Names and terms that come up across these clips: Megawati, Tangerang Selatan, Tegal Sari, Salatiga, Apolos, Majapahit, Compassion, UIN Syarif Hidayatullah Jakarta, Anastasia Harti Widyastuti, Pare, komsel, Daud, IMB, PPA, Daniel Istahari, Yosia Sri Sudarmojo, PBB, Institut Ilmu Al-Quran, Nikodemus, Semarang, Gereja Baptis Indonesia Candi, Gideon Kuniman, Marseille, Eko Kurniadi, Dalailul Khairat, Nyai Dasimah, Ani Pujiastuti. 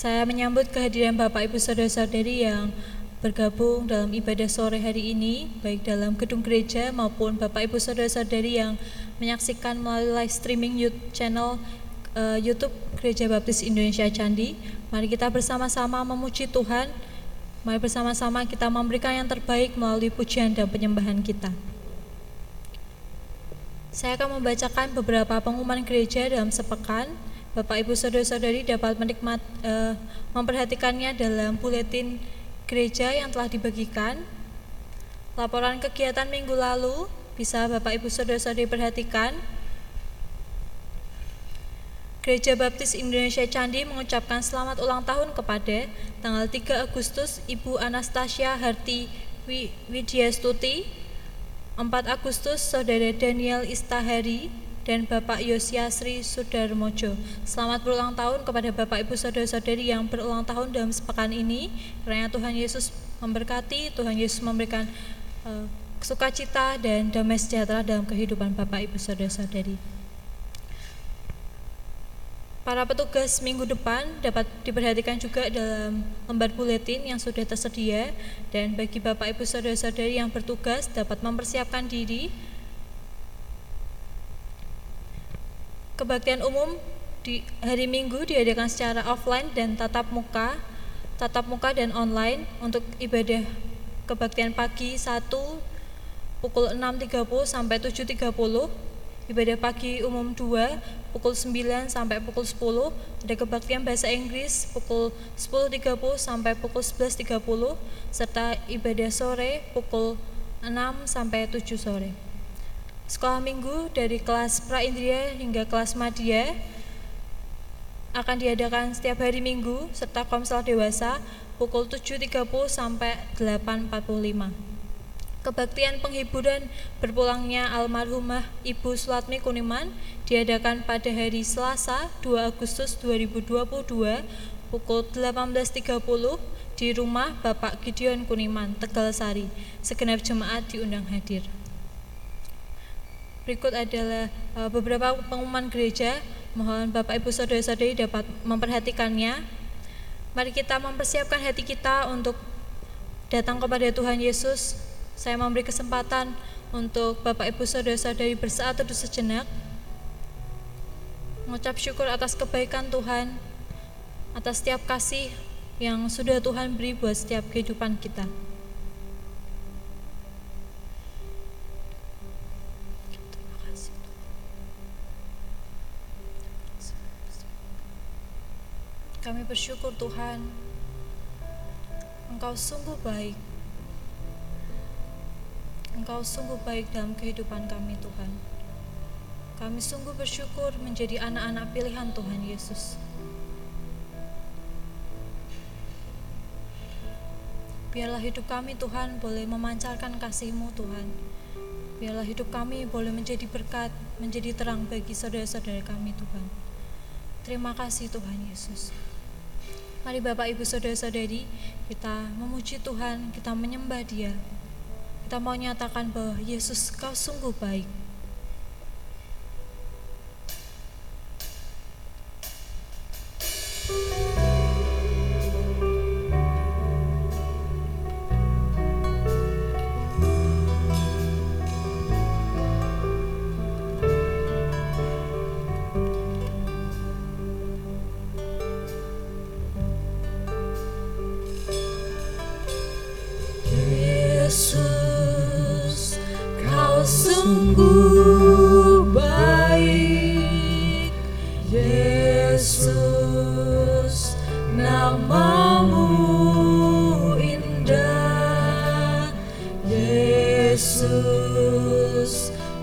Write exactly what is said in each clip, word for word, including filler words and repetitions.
Saya menyambut kehadiran Bapak Ibu Saudara-saudari yang bergabung dalam ibadah sore hari ini, baik dalam gedung gereja maupun Bapak Ibu Saudara-saudari yang menyaksikan melalui live streaming YouTube channel uh, YouTube Gereja Baptis Indonesia Candi. Mari kita bersama-sama memuji Tuhan. Mari bersama-sama kita memberikan yang terbaik melalui pujian dan penyembahan kita. Saya akan membacakan beberapa pengumuman gereja dalam sepekan. Bapak Ibu Saudara-saudari dapat menikmat uh, memperhatikannya dalam buletin gereja yang telah dibagikan. Laporan kegiatan minggu lalu bisa Bapak Ibu Saudara-saudari perhatikan. Gereja Baptis Indonesia Candi mengucapkan selamat ulang tahun kepada tanggal tiga Agustus Ibu Anastasia Harti Widyastuti, empat Agustus Saudara Daniel Istahari, dan Bapak Yosia Sri Sudarmojo. Selamat berulang tahun kepada Bapak Ibu Saudara-saudari yang berulang tahun dalam sepekan ini. Kiranya Tuhan Yesus memberkati, Tuhan Yesus memberikan uh, sukacita dan damai sejahtera dalam kehidupan Bapak Ibu Saudara-saudari. Para petugas minggu depan dapat diperhatikan juga dalam lembar buletin yang sudah tersedia, dan bagi Bapak Ibu Saudara-saudari yang bertugas dapat mempersiapkan diri. Kebaktian umum di hari Minggu diadakan secara offline dan tatap muka, tatap muka dan online. Untuk ibadah kebaktian pagi satu pukul enam tiga puluh sampai tujuh tiga puluh, ibadah pagi umum dua pukul sembilan sampai pukul sepuluh, ada kebaktian bahasa Inggris pukul sepuluh tiga puluh sampai pukul sebelas tiga puluh, serta ibadah sore pukul enam sampai tujuh sore. Sekolah minggu dari kelas praindria hingga kelas madya akan diadakan setiap hari minggu, serta komsel dewasa pukul tujuh tiga puluh sampai delapan empat puluh lima. Kebaktian penghiburan berpulangnya almarhumah Ibu Sulatmi Kuniman diadakan pada hari Selasa dua Agustus dua ribu dua puluh dua pukul delapan belas tiga puluh di rumah Bapak Gideon Kuniman, Tegal Sari. Segenap jemaat diundang hadir. Berikut adalah beberapa pengumuman gereja, mohon Bapak Ibu Saudara-saudari dapat memperhatikannya. Mari kita mempersiapkan hati kita untuk datang kepada Tuhan Yesus. Saya memberi kesempatan untuk Bapak Ibu Saudara-saudari bersaat teduh sejenak, mengucap syukur atas kebaikan Tuhan, atas setiap kasih yang sudah Tuhan beri buat setiap kehidupan kita. Kami bersyukur Tuhan, Engkau sungguh baik. Engkau sungguh baik dalam kehidupan kami Tuhan. Kami sungguh bersyukur menjadi anak-anak pilihan Tuhan Yesus. Biarlah hidup kami Tuhan boleh memancarkan kasih-Mu Tuhan. Biarlah hidup kami boleh menjadi berkat, menjadi terang bagi saudara-saudara kami Tuhan. Terima kasih Tuhan Yesus. Mari Bapak Ibu Saudara-saudari, kita memuji Tuhan, kita menyembah Dia. Kita mau nyatakan bahwa Yesus Kau sungguh baik.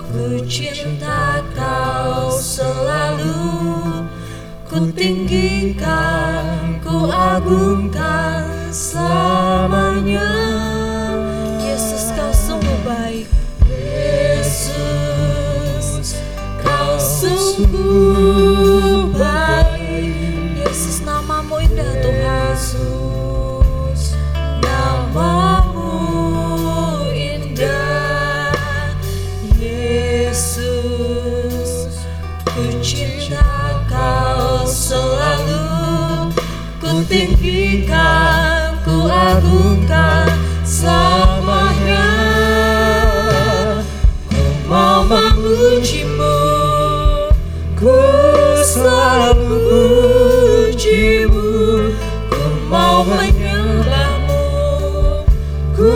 Ku cinta Kau selalu, ku ku tinggikan, ku agungkan selamanya. Ku mau memujimu, ku selalu pujimu. Ku mau menyembahmu, ku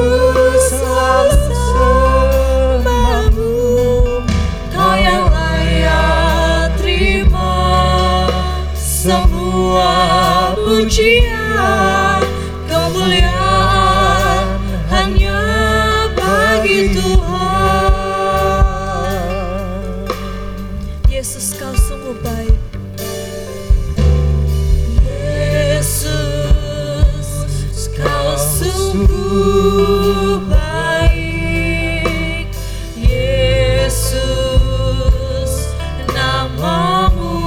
selalu sembahmu. Kau yang layak terima semua pujian, kemuliaan hanya bagi Tuhan. Yesus, kau sungguh baik. Yesus, kau sungguh baik. Yesus, namamu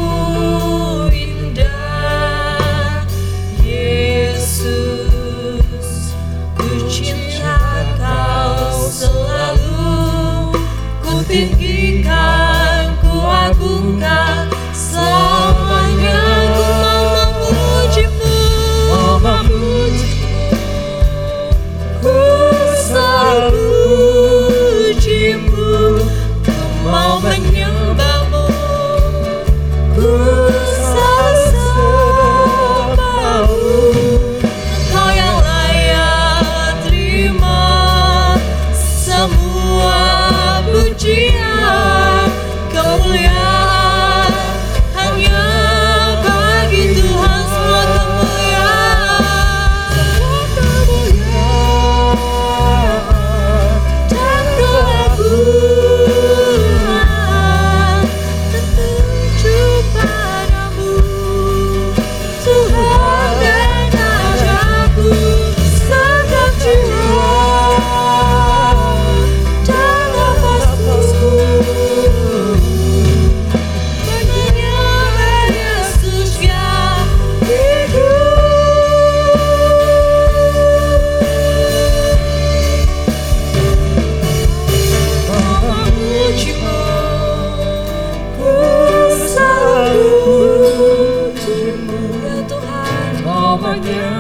tinggikan, ku agungkan selamanya. Ku mau memujimu, mau memujimu, ku selalu pujimu. Ku mau menyembahmu, ku selalu sembahmu. Kau yang layak terima semua pujian, kemuliaan hanya bagi Tuhan. Semua kemuliaan dan keagungan tertuju padamu, Tuhan. Dan ajakku sangat jauh.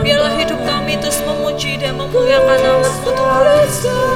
Biarlah hidup kami terus memuji dan memuliakan nama-Mu, Tuhan.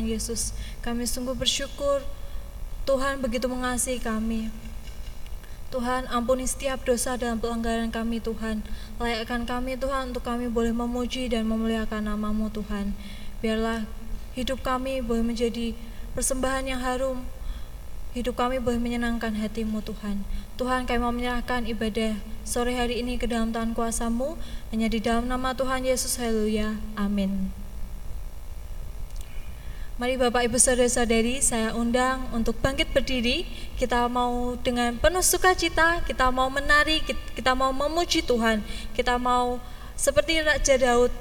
Yesus, kami sungguh bersyukur Tuhan begitu mengasihi kami. Tuhan, ampuni setiap dosa dan pelanggaran kami, Tuhan. Layakkan kami, Tuhan, untuk kami boleh memuji dan memuliakan nama-Mu, Tuhan. Biarlah hidup kami boleh menjadi persembahan yang harum. Hidup kami boleh menyenangkan hati-Mu, Tuhan. Tuhan, kami mau menyerahkan ibadah sore hari ini ke dalam tangan kuasa-Mu. Hanya di dalam nama Tuhan Yesus, haleluya, amin. Mari Bapak Ibu Saudara-saudari, saya undang untuk bangkit berdiri. Kita mau dengan penuh sukacita, kita mau menari, kita mau memuji Tuhan. Kita mau seperti Raja Daud,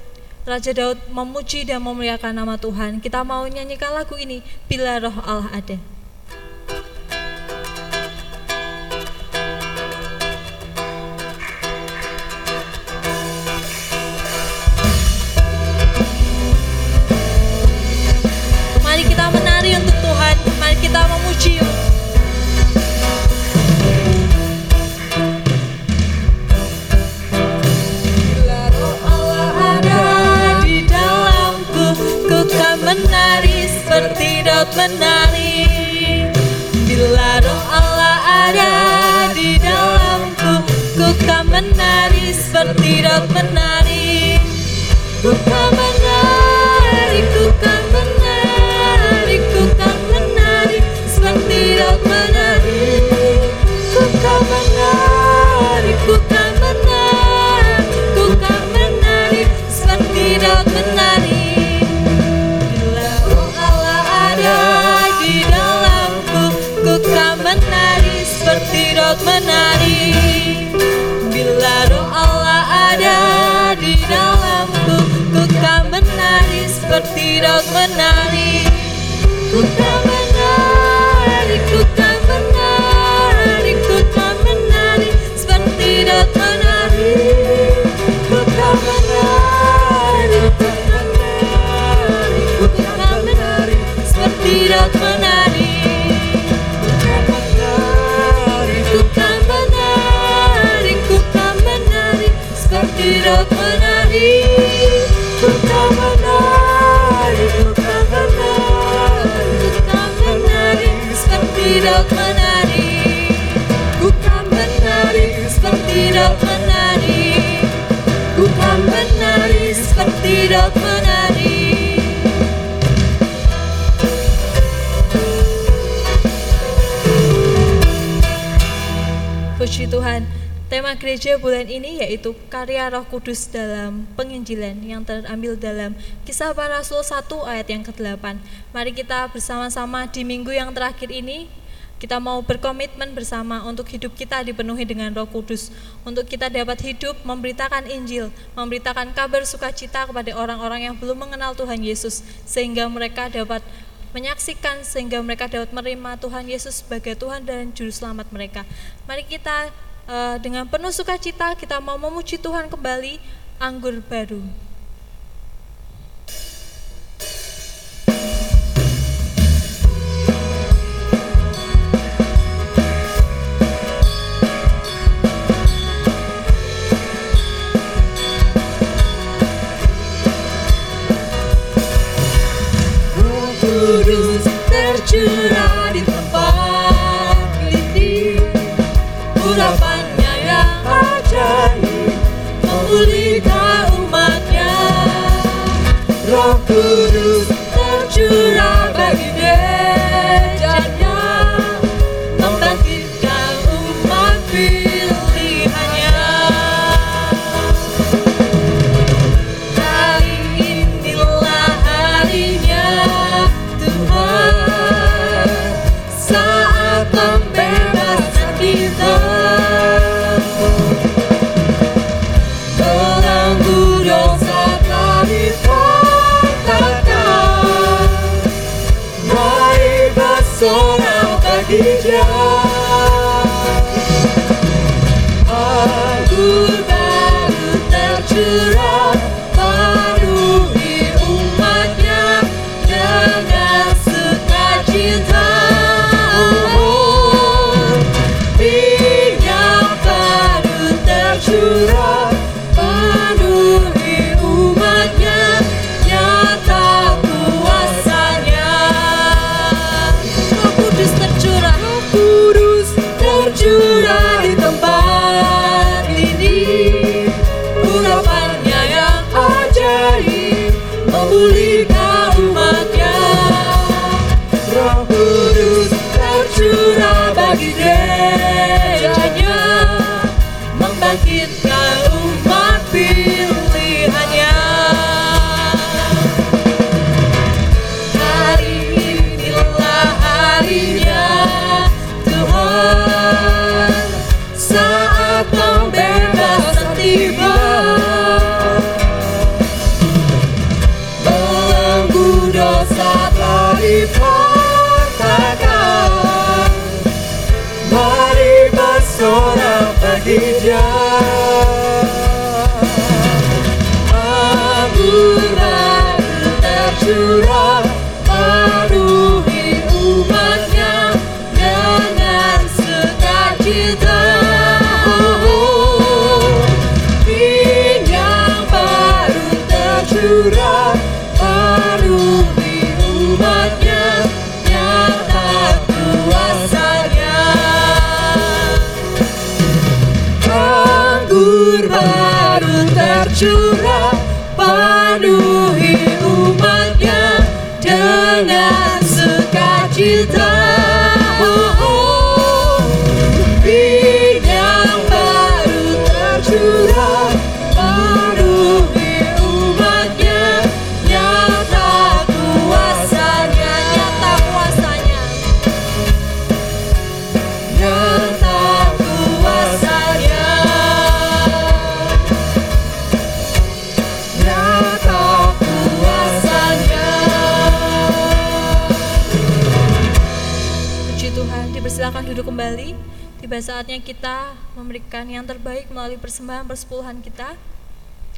Raja Daud memuji dan memuliakan nama Tuhan. Kita mau nyanyikan lagu ini, Bila Roh Allah Ada. Kita memuji Bila Roh Allah ada di dalamku, ku kan menari seperti Daud menari. Bila Roh Allah ada di dalamku, ku kan menari seperti Daud menari. Ku kan menari, ku kan menari, ku kan Daud menari, ku kan menari, ku kan menari, ku kan menari seperti Daud menari. Bila Roh Allah ada di dalamku, ku kan menari seperti Daud menari. Bila Roh Allah ada di dalamku, ku kan menari seperti Daud menari. Ku kan menari. Ku kan menari, ku kan menari seperti Daud menari. Ku kan menari, ku kan menari, ku kan menari seperti Daud menari. Ku kan menari, ku kan menari, ku kan menari seperti Daud menari. Ku kan menari, ku kan menari, ku kan menari seperti Daud menari. Ku kan menari seperti Daud menari. Ku kan menari seperti Daud menari. Puji Tuhan. Tema gereja bulan ini yaitu karya Roh Kudus dalam penginjilan yang terambil dalam Kisah Para Rasul satu ayat yang kedelapan. Mari kita bersama-sama di minggu yang terakhir ini, kita mau berkomitmen bersama untuk hidup kita dipenuhi dengan Roh Kudus, untuk kita dapat hidup memberitakan Injil, memberitakan kabar sukacita kepada orang-orang yang belum mengenal Tuhan Yesus, sehingga mereka dapat menyaksikan, sehingga mereka dapat menerima Tuhan Yesus sebagai Tuhan dan Juru Selamat mereka. Mari kita Uh, dengan penuh sukacita kita mau memuji Tuhan kembali, Anggur Baru. Roh Kudus tercurah di tempat ini, urapan memulihkan umatnya. Roh Kudus tercurah bagi gerejanya, membangkitkan umat pilihannya. Hari inilah harinya Tuhan, saat pembebasan kita. Sorang baginya, anggur baru tercurah, penuhi umatnya dengan sukacita. Minyak baru tercurah, penuhi umatnya, nyata kuasanya. Tercurah di tempat ini, urapannya yang ajaib memulihkan umatnya. Roh Kudus tercurah bagi gerejanya, membangkitkan umat pilihannya. Hari cinta. Oh, oh. Bidang baru tercurah, penuhi umatnya, nyata kuasanya, nyata kuasanya, nyata kuasanya, nyata kuasanya. Puji Tuhan, dipersilakan duduk kembali. Tiba saatnya kita memberikan yang terbaik melalui persembahan persepuluhan kita.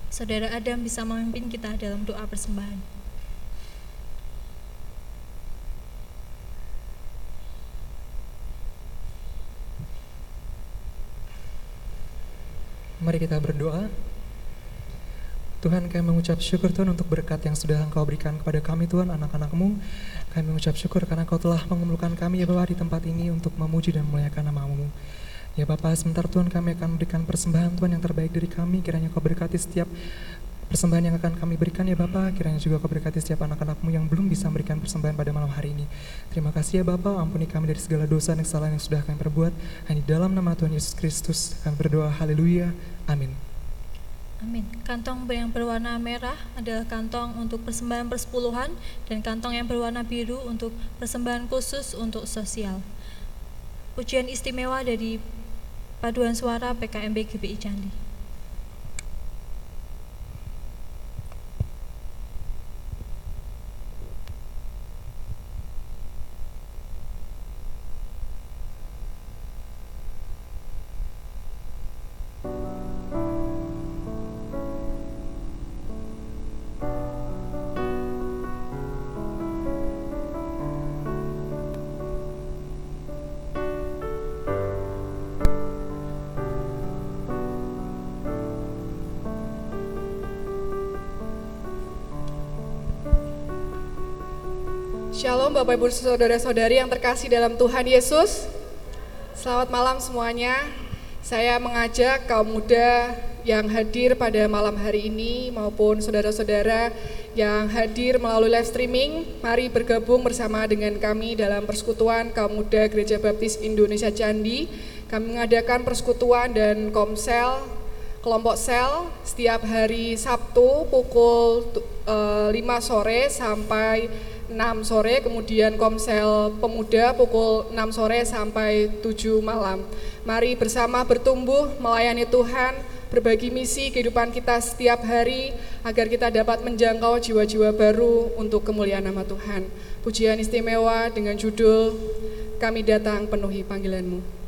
Saudara Adam bisa memimpin kita dalam doa persembahan. Mari kita berdoa. Tuhan, kami mengucap syukur Tuhan untuk berkat yang sudah Engkau berikan kepada kami Tuhan, anak-anak-Mu. Kami mengucap syukur karena Kau telah mengumpulkan kami ya Bapa di tempat ini untuk memuji dan memuliakan nama-Mu. Ya Bapak, sebentar Tuhan kami akan memberikan persembahan Tuhan yang terbaik dari kami. Kiranya Kau berkati setiap persembahan yang akan kami berikan ya Bapak. Kiranya juga Kau berkati setiap anak-anak-Mu yang belum bisa memberikan persembahan pada malam hari ini. Terima kasih ya Bapak, ampuni kami dari segala dosa dan kesalahan yang sudah kami perbuat. Hanya dalam nama Tuhan Yesus Kristus kami berdoa, haleluya, amin. Amin. Kantong yang berwarna merah adalah kantong untuk persembahan persepuluhan, dan kantong yang berwarna biru untuk persembahan khusus untuk sosial. Pujian istimewa dari Paduan Suara P K M B G B I Candi. Shalom Bapak Ibu Saudara-saudari yang terkasih dalam Tuhan Yesus. Selamat malam semuanya. Saya mengajak kaum muda yang hadir pada malam hari ini maupun saudara-saudara yang hadir melalui live streaming, mari bergabung bersama dengan kami dalam persekutuan kaum muda Gereja Baptis Indonesia Candi. Kami mengadakan persekutuan dan komsel kelompok sel setiap hari Sabtu pukul lima sore sampai enam sore, kemudian komsel pemuda pukul enam sore sampai tujuh malam. Mari bersama bertumbuh, melayani Tuhan, berbagi misi kehidupan kita setiap hari, agar kita dapat menjangkau jiwa-jiwa baru untuk kemuliaan nama Tuhan. Pujian istimewa dengan judul, Kami Datang Penuhi Panggilanmu.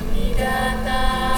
Kami datang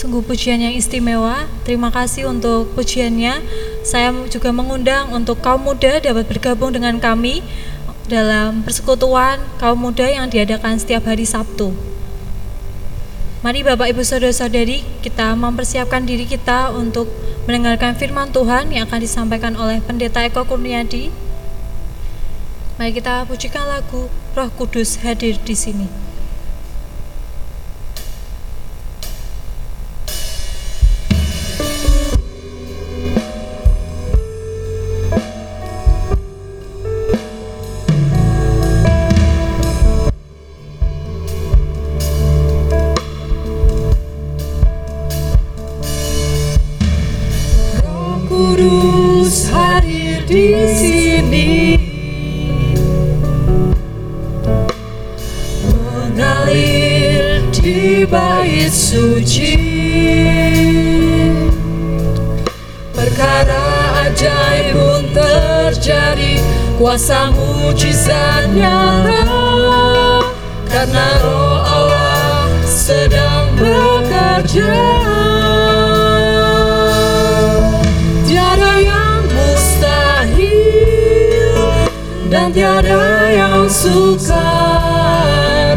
Sungguh pujian yang istimewa. Terima kasih untuk pujiannya. Saya juga mengundang untuk kaum muda dapat bergabung dengan kami dalam persekutuan kaum muda yang diadakan setiap hari Sabtu. Mari Bapak Ibu Saudara-saudari, kita mempersiapkan diri kita untuk mendengarkan firman Tuhan yang akan disampaikan oleh Pendeta Eko Kurniadi. Mari kita pujikan lagu Roh Kudus Hadir di Sini. Kuasa mujizat nyata, karena Roh Allah sedang bekerja. Tiada yang mustahil dan tiada yang sukar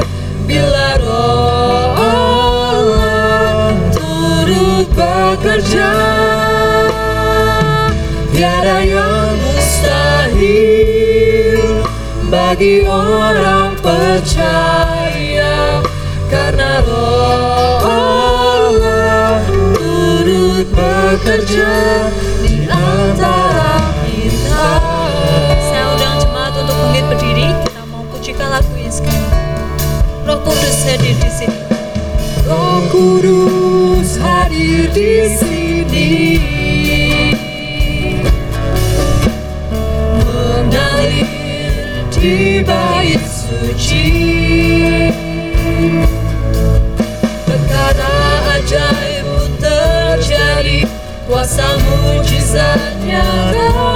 bila Roh Allah turut bekerja. Tiada yang mustahil bagi orang percaya, karena Roh Allah turut bekerja di antara kita. Saya undang jemaat untuk bangkit berdiri. Kita mau pujikan lagu ini sekarang. Roh Kudus hadir di sini. Roh Kudus hadir di sini. Mengalir di bait suci, perkara ajaib pun terjadi, kuasa mujizat nyata,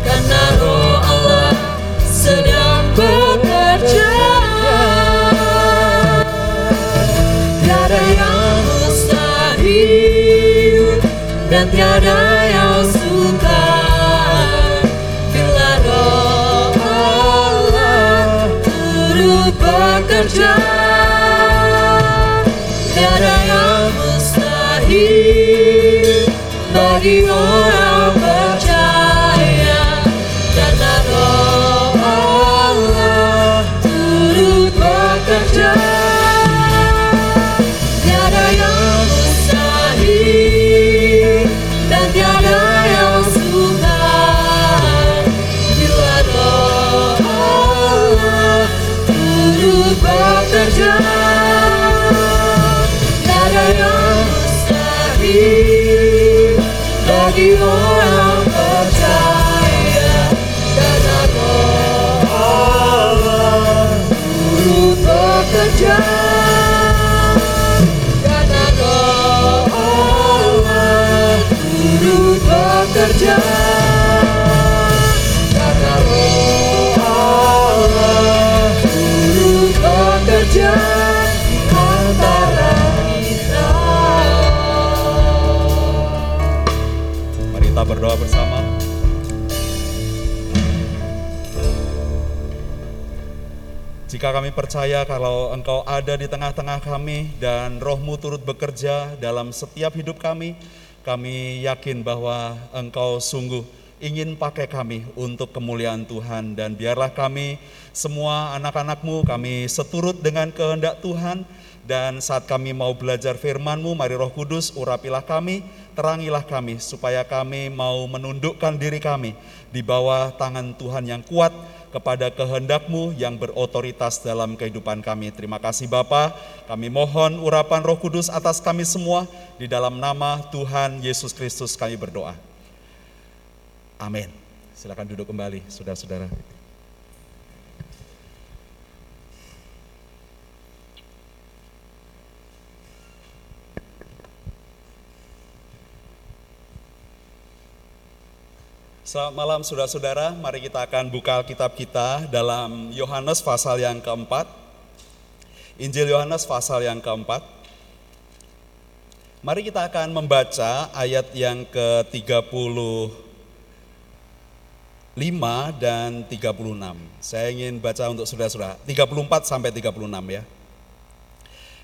karena Roh Allah sedang bekerja. Tiada yang mustahil dan tiada yang sukar. Bekerja, tiada yang mustahil bagi orang percaya, karena Roh Allah turut bekerja. Tiada yang mustahil dan tiada yang sukar, bila Roh Allah turut bekerja. Tiada yang mustahil bagi orang percaya, karena Roh Allah turut bekerja. Karena Roh Allah turut bekerja. Karena Roh Allah bekerja antara kita. Mari kita berdoa bersama. Jika kami percaya kalau Engkau ada di tengah-tengah kami dan Roh-Mu turut bekerja dalam setiap hidup kami, kami yakin bahwa Engkau sungguh ingin pakai kami untuk kemuliaan Tuhan, dan biarlah kami semua anak-anak-Mu, kami seturut dengan kehendak Tuhan, dan saat kami mau belajar firman-Mu, mari Roh Kudus urapilah kami, terangilah kami, supaya kami mau menundukkan diri kami di bawah tangan Tuhan yang kuat kepada kehendak-Mu yang berotoritas dalam kehidupan kami. Terima kasih Bapa, kami mohon urapan Roh Kudus atas kami semua, di dalam nama Tuhan Yesus Kristus kami berdoa. Amin. Silakan duduk kembali, saudara-saudara. Selamat malam, saudara-saudara. Mari kita akan buka kitab kita dalam Yohanes pasal yang keempat. Injil Yohanes pasal yang keempat. Mari kita akan membaca ayat yang ke tiga puluh. lima dan tiga puluh enam. Saya ingin baca untuk saudara-saudara tiga puluh empat sampai tiga puluh enam ya.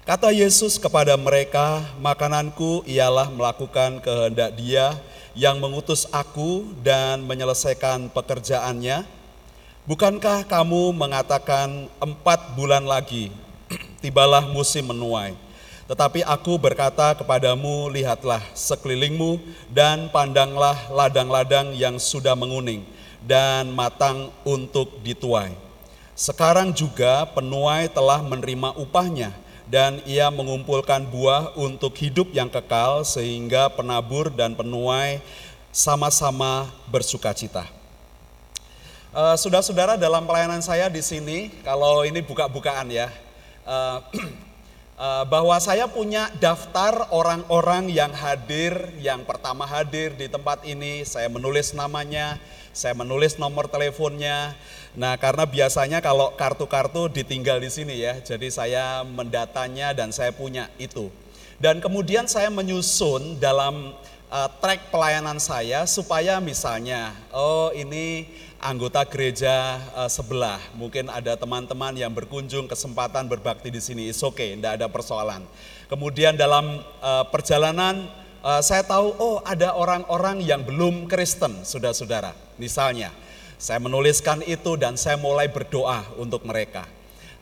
Kata Yesus kepada mereka, makananku ialah melakukan kehendak Dia yang mengutus aku dan menyelesaikan pekerjaannya. Bukankah kamu mengatakan empat bulan lagi tibalah musim menuai? Tetapi aku berkata kepadamu, lihatlah sekelilingmu dan pandanglah ladang-ladang yang sudah menguning dan matang untuk dituai. Sekarang juga penuai telah menerima upahnya, dan ia mengumpulkan buah untuk hidup yang kekal, sehingga penabur dan penuai sama-sama bersukacita. Uh, Saudara-saudara, dalam pelayanan saya di sini, kalau ini buka-bukaan ya, uh, uh, bahwa saya punya daftar orang-orang yang hadir, yang pertama hadir di tempat ini, saya menulis namanya. Saya menulis nomor teleponnya. Nah, karena biasanya kalau kartu-kartu ditinggal di sini ya, jadi saya mendatanya dan saya punya itu. Dan kemudian saya menyusun dalam uh, track pelayanan saya supaya misalnya, oh ini anggota gereja uh, sebelah, mungkin ada teman-teman yang berkunjung kesempatan berbakti di sini, it's okay, tidak ada persoalan. Kemudian dalam uh, perjalanan Uh, saya tahu, oh ada orang-orang yang belum Kristen, saudara-saudara. Misalnya, saya menuliskan itu dan saya mulai berdoa untuk mereka.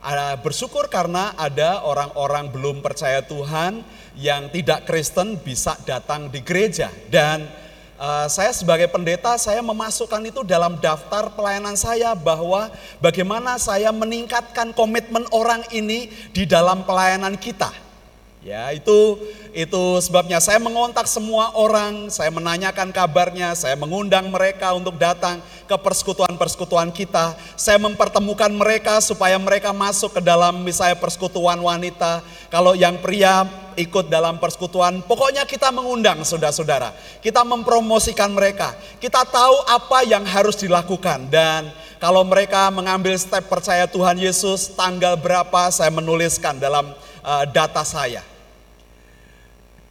Uh, bersyukur karena ada orang-orang belum percaya Tuhan yang tidak Kristen bisa datang di gereja. Dan uh, saya sebagai pendeta, saya memasukkan itu dalam daftar pelayanan saya, bahwa bagaimana saya meningkatkan komitmen orang ini di dalam pelayanan kita. Ya, itu itu sebabnya saya mengontak semua orang, saya menanyakan kabarnya, saya mengundang mereka untuk datang ke persekutuan-persekutuan kita. Saya mempertemukan mereka supaya mereka masuk ke dalam misalnya persekutuan wanita. Kalau yang pria ikut dalam persekutuan, pokoknya kita mengundang saudara-saudara. Kita mempromosikan mereka. Kita tahu apa yang harus dilakukan, dan kalau mereka mengambil step percaya Tuhan Yesus, tanggal berapa saya menuliskan dalam uh, data saya.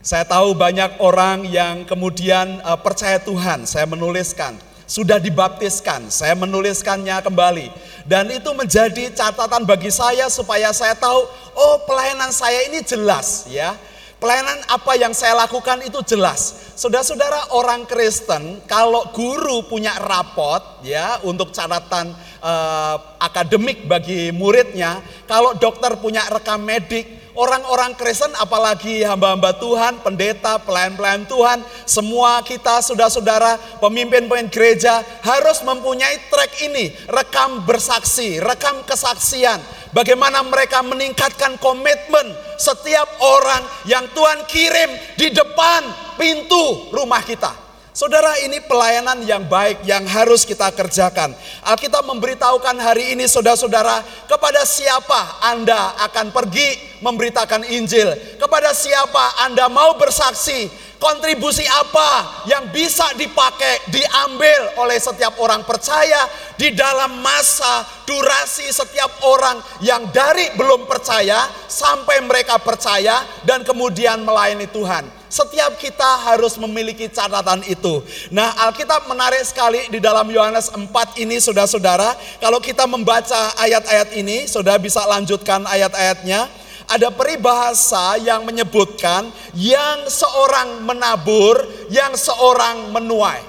Saya tahu banyak orang yang kemudian uh, percaya Tuhan, saya menuliskan. Sudah dibaptiskan, saya menuliskannya kembali. Dan itu menjadi catatan bagi saya supaya saya tahu, oh pelayanan saya ini jelas ya. Pelayanan apa yang saya lakukan itu jelas. Saudara-saudara, orang Kristen kalau guru punya rapot ya untuk catatan uh, akademik bagi muridnya, kalau dokter punya rekam medik, orang-orang Kristen apalagi hamba-hamba Tuhan, pendeta, pelayan-pelayan Tuhan, semua kita saudara-saudara, pemimpin-pemimpin gereja harus mempunyai track ini, rekam bersaksi, rekam kesaksian. Bagaimana mereka meningkatkan komitmen setiap orang yang Tuhan kirim di depan pintu rumah kita. Saudara, ini pelayanan yang baik yang harus kita kerjakan. Alkitab memberitahukan hari ini saudara-saudara, kepada siapa Anda akan pergi memberitakan Injil, kepada siapa Anda mau bersaksi, kontribusi apa yang bisa dipakai, diambil oleh setiap orang percaya di dalam masa durasi setiap orang yang dari belum percaya sampai mereka percaya dan kemudian melayani Tuhan. Setiap kita harus memiliki catatan itu. Nah, Alkitab menarik sekali di dalam Yohanes empat ini saudara-saudara. Kalau kita membaca ayat-ayat ini, saudara bisa lanjutkan ayat-ayatnya. Ada peribahasa yang menyebutkan yang seorang menabur, yang seorang menuai.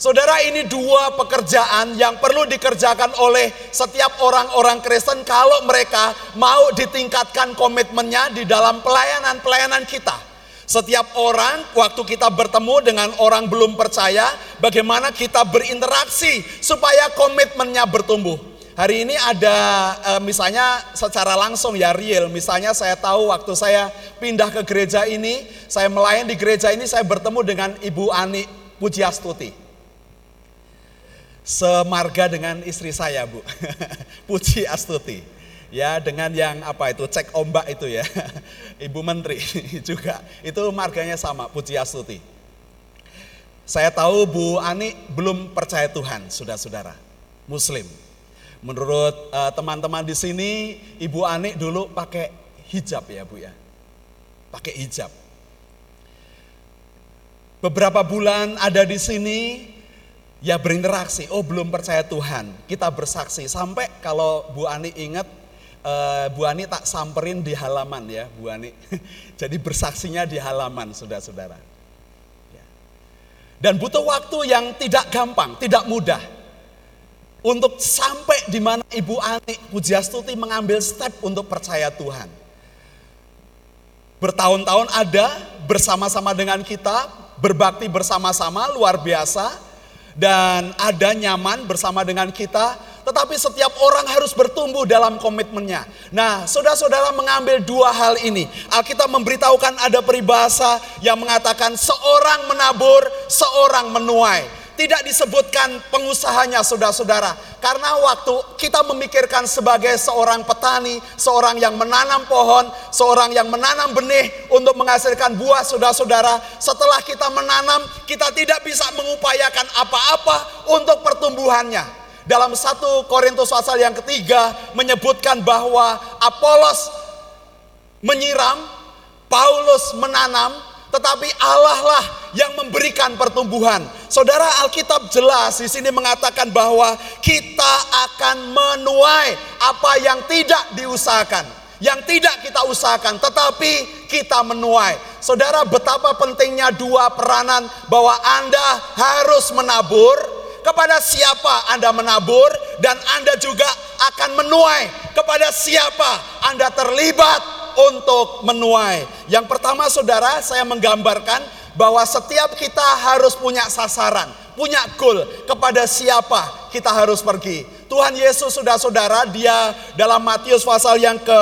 Saudara, ini dua pekerjaan yang perlu dikerjakan oleh setiap orang-orang Kristen kalau mereka mau ditingkatkan komitmennya di dalam pelayanan-pelayanan kita. Setiap orang, waktu kita bertemu dengan orang belum percaya, bagaimana kita berinteraksi supaya komitmennya bertumbuh. Hari ini ada e, misalnya secara langsung ya real, misalnya saya tahu waktu saya pindah ke gereja ini, saya melayani di gereja ini, saya bertemu dengan Ibu Ani Pujiastuti. Semarga dengan istri saya, Bu. Pujiastuti. Ya, dengan yang apa itu, cek ombak itu ya, Ibu Menteri juga, itu marganya sama, Pujiastuti. Saya tahu Bu Ani belum percaya Tuhan, saudara-saudara, Muslim. Menurut uh, teman-teman di sini, Ibu Ani dulu pakai hijab ya Bu ya, pakai hijab. Beberapa bulan ada di sini, ya berinteraksi, oh belum percaya Tuhan, kita bersaksi. Sampai kalau Bu Ani ingat, Uh, Bu Ani tak samperin di halaman ya Bu Ani. Jadi bersaksinya di halaman saudara-saudara ya. Dan butuh waktu yang tidak gampang, tidak mudah, untuk sampai di mana Ibu Ani Pujiastuti mengambil step untuk percaya Tuhan. Bertahun-tahun ada bersama-sama dengan kita, berbakti bersama-sama luar biasa, dan ada nyaman bersama dengan kita. Tetapi setiap orang harus bertumbuh dalam komitmennya. Nah, saudara-saudara mengambil dua hal ini. Alkitab memberitahukan ada peribahasa yang mengatakan seorang menabur, seorang menuai. Tidak disebutkan pengusahanya saudara-saudara. Karena waktu kita memikirkan sebagai seorang petani, seorang yang menanam pohon, seorang yang menanam benih untuk menghasilkan buah saudara-saudara. Setelah kita menanam, kita tidak bisa mengupayakan apa-apa untuk pertumbuhannya. Dalam satu Korintus pasal yang ketiga menyebutkan bahwa Apolos menyiram, Paulus menanam, tetapi Allah lah yang memberikan pertumbuhan. Saudara, Alkitab jelas di sini mengatakan bahwa kita akan menuai apa yang tidak diusahakan. Yang tidak kita usahakan, tetapi kita menuai. Saudara, betapa pentingnya dua peranan, bahwa Anda harus menabur. Kepada siapa Anda menabur, dan Anda juga akan menuai. Kepada siapa Anda terlibat untuk menuai. Yang pertama saudara, saya menggambarkan bahwa setiap kita harus punya sasaran, punya goal. Kepada siapa kita harus pergi. Tuhan Yesus sudah saudara, dia dalam Matius pasal yang ke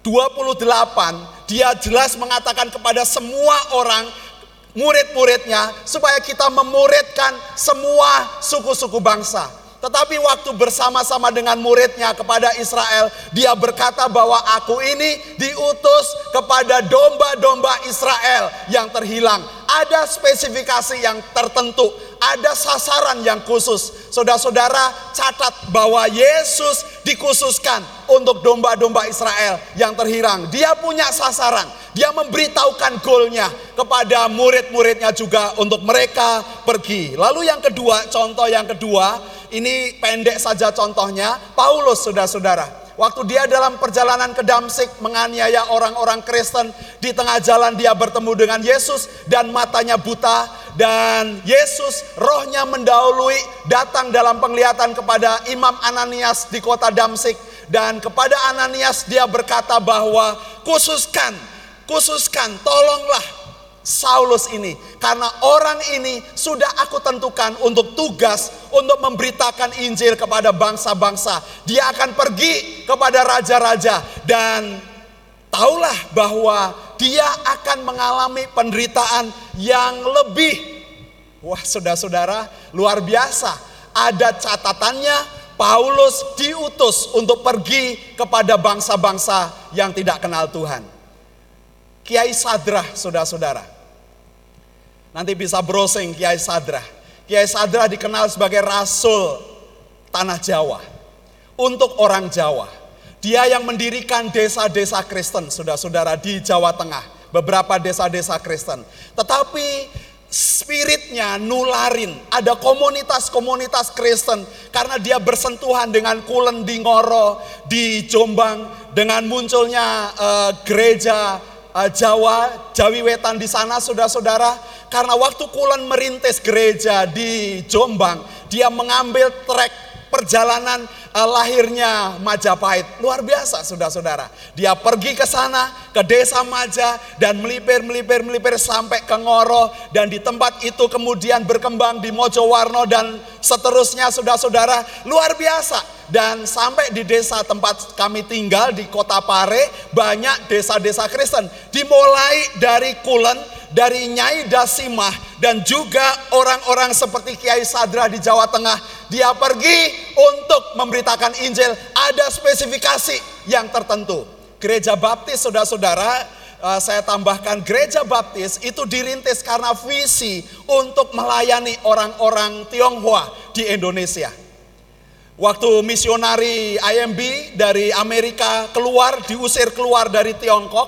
dua puluh delapan Dia jelas mengatakan kepada semua orang, murid-muridnya, supaya kita memuridkan semua suku-suku bangsa. Tetapi waktu bersama-sama dengan muridnya kepada Israel, dia berkata bahwa aku ini diutus kepada domba-domba Israel yang terhilang. Ada spesifikasi yang tertentu, ada sasaran yang khusus. Saudara-saudara, catat bahwa Yesus dikhususkan untuk domba-domba Israel yang terhilang. Dia punya sasaran, dia memberitahukan goalnya kepada murid-muridnya juga untuk mereka pergi. Lalu yang kedua, contoh yang kedua, ini pendek saja contohnya, Paulus, saudara-saudara. Waktu dia dalam perjalanan ke Damsik menganiaya orang-orang Kristen, di tengah jalan dia bertemu dengan Yesus dan matanya buta. Dan Yesus rohnya mendahului datang dalam penglihatan kepada Imam Ananias di kota Damsik. Dan kepada Ananias dia berkata bahwa khususkan, khususkan, tolonglah Saulus ini, karena orang ini sudah aku tentukan untuk tugas untuk memberitakan Injil kepada bangsa-bangsa. Dia akan pergi kepada raja-raja, dan taulah bahwa dia akan mengalami penderitaan yang lebih. Wah, saudara-saudara, luar biasa. Ada catatannya, Paulus diutus untuk pergi kepada bangsa-bangsa yang tidak kenal Tuhan. Kiai Sadrah, saudara-saudara. Nanti bisa browsing Kiai Sadrah. Kiai Sadrah dikenal sebagai rasul tanah Jawa. Untuk orang Jawa. Dia yang mendirikan desa-desa Kristen, saudara-saudara, di Jawa Tengah. Beberapa desa-desa Kristen. Tetapi spiritnya nularin. Ada komunitas-komunitas Kristen. Karena dia bersentuhan dengan Coolen di Ngoro, di Jombang. Dengan munculnya uh, gereja Jawa, Jawi Wetan di sana, saudara-saudara. Karena waktu Coolen merintis gereja di Jombang, dia mengambil trek perjalanan eh, lahirnya Majapahit. Luar biasa, saudara-saudara. Dia pergi ke sana, ke desa Maja, dan melipir-melipir-melipir sampai ke Ngoro. Dan di tempat itu kemudian berkembang di Mojo Warno dan seterusnya, saudara-saudara. Luar biasa. Dan sampai di desa tempat kami tinggal di kota Pare, banyak desa-desa Kristen. Dimulai dari Coolen, dari Nyai Dasimah, dan juga orang-orang seperti Kiai Sadrah di Jawa Tengah. Dia pergi untuk memberitakan Injil. Ada spesifikasi yang tertentu. Gereja Baptis, saudara-saudara, saya tambahkan, Gereja Baptis itu dirintis karena visi untuk melayani orang-orang Tionghoa di Indonesia. Waktu misionari I M B dari Amerika keluar, diusir keluar dari Tiongkok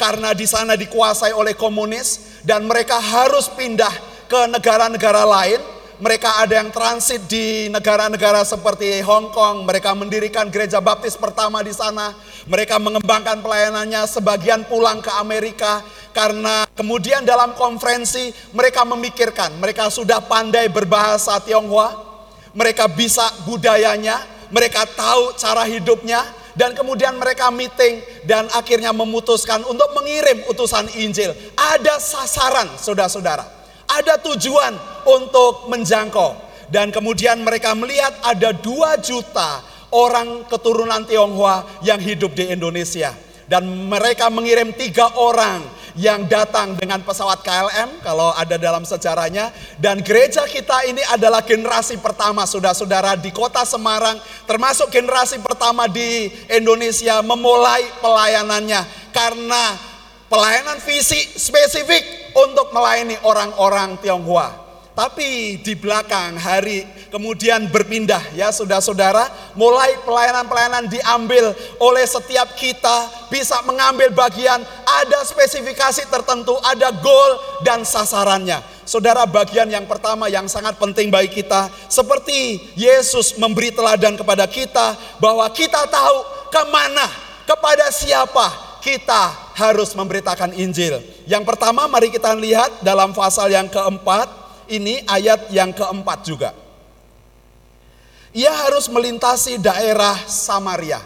karena di sana dikuasai oleh komunis dan mereka harus pindah ke negara-negara lain. Mereka ada yang transit di negara-negara seperti Hong Kong. Mereka mendirikan gereja baptis pertama di sana. Mereka mengembangkan pelayanannya, sebagian pulang ke Amerika. Karena kemudian dalam konferensi mereka memikirkan, mereka sudah pandai berbahasa Tionghoa. Mereka bisa budayanya, mereka tahu cara hidupnya, dan kemudian mereka meeting dan akhirnya memutuskan untuk mengirim utusan Injil. Ada sasaran, saudara-saudara. Ada tujuan untuk menjangkau. Dan kemudian mereka melihat ada dua juta orang keturunan Tionghoa yang hidup di Indonesia. Dan mereka mengirim tiga orang yang datang dengan pesawat K L M, kalau ada dalam sejarahnya. Dan gereja kita ini adalah generasi pertama, saudara-saudara, di kota Semarang, termasuk generasi pertama di Indonesia memulai pelayanannya. Karena pelayanan visi spesifik untuk melayani orang-orang Tionghoa. Tapi di belakang hari kemudian berpindah ya saudara-saudara. Mulai pelayanan-pelayanan diambil oleh setiap kita bisa mengambil bagian. Ada spesifikasi tertentu, ada goal dan sasarannya. Saudara, bagian yang pertama yang sangat penting bagi kita. Seperti Yesus memberi teladan kepada kita bahwa kita tahu kemana, kepada siapa kita harus memberitakan Injil. Yang pertama mari kita lihat dalam pasal yang keempat. Ini ayat yang keempat juga. Ia harus melintasi daerah Samaria.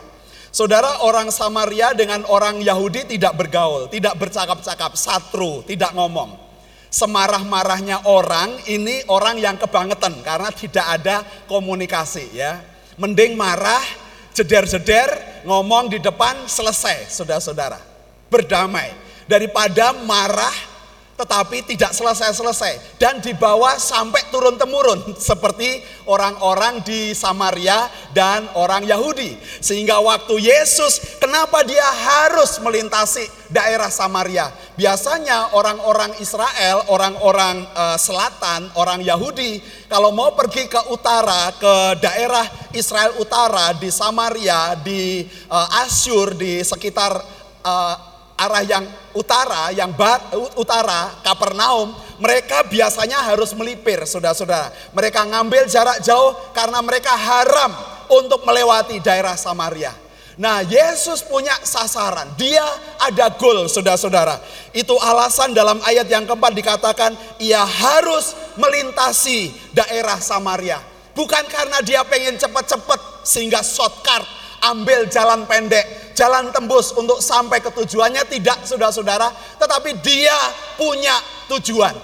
Saudara, orang Samaria dengan orang Yahudi tidak bergaul, tidak bercakap-cakap, satru, tidak ngomong. Semarah-marahnya orang ini orang yang kebangetan karena tidak ada komunikasi ya. Mending marah, jeder-jeder, ngomong di depan selesai, saudara-saudara. berdamai daripada marah tetapi tidak selesai-selesai dan dibawa sampai turun-temurun seperti orang-orang di Samaria dan orang Yahudi. Sehingga waktu Yesus, kenapa dia harus melintasi daerah Samaria? Biasanya orang-orang Israel, orang-orang uh, selatan, orang Yahudi kalau mau pergi ke utara, ke daerah Israel utara, di Samaria, di uh, Asyur, di sekitar uh, arah yang utara, yang bat, utara, Kapernaum, mereka biasanya harus melipir, saudara-saudara. Mereka ngambil jarak jauh karena mereka haram untuk melewati daerah Samaria. Nah, Yesus punya sasaran. Dia ada goal, saudara-saudara. Itu alasan dalam ayat yang keempat dikatakan, ia harus melintasi daerah Samaria. Bukan karena dia pengen cepat-cepat sehingga shortcut. Ambil jalan pendek, jalan tembus untuk sampai ke tujuannya, tidak, saudara-saudara, tetapi dia punya tujuan.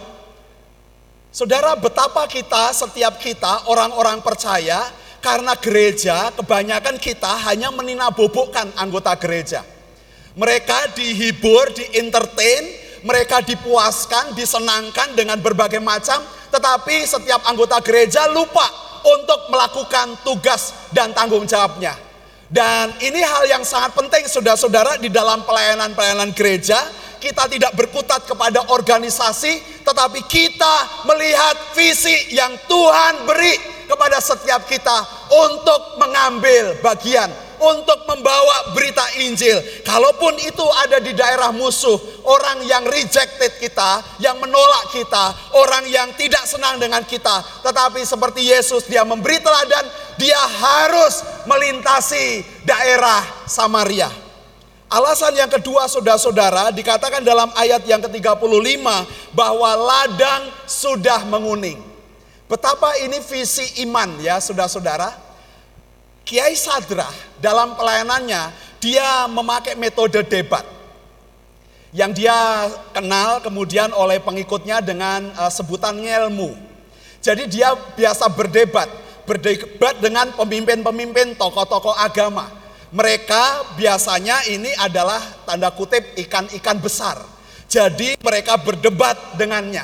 Saudara, betapa kita, setiap kita, orang-orang percaya, karena gereja, kebanyakan kita hanya meninabobokan anggota gereja. Mereka dihibur, di-entertain, mereka dipuaskan, disenangkan dengan berbagai macam, tetapi setiap anggota gereja lupa untuk melakukan tugas dan tanggung jawabnya. Dan ini hal yang sangat penting, saudara-saudara, di dalam pelayanan-pelayanan gereja. Kita tidak berkutat kepada organisasi, tetapi kita melihat visi yang Tuhan beri kepada setiap kita untuk mengambil bagian, untuk membawa berita Injil. Kalaupun itu ada di daerah musuh, orang yang rejected kita, yang menolak kita, orang yang tidak senang dengan kita, tetapi seperti Yesus, dia memberi teladan, dia harus melintasi daerah Samaria. Alasan yang kedua, saudara-saudara, dikatakan dalam ayat yang ke tiga puluh lima bahwa ladang sudah menguning. Betapa ini visi iman, ya saudara-saudara. Kiai Sadrah dalam pelayanannya, dia memakai metode debat. Yang dia kenal kemudian oleh pengikutnya dengan uh, sebutan ngelmu. Jadi dia biasa berdebat, berdebat dengan pemimpin-pemimpin, tokoh-tokoh agama. Mereka biasanya ini adalah tanda kutip ikan-ikan besar. Jadi mereka berdebat dengannya.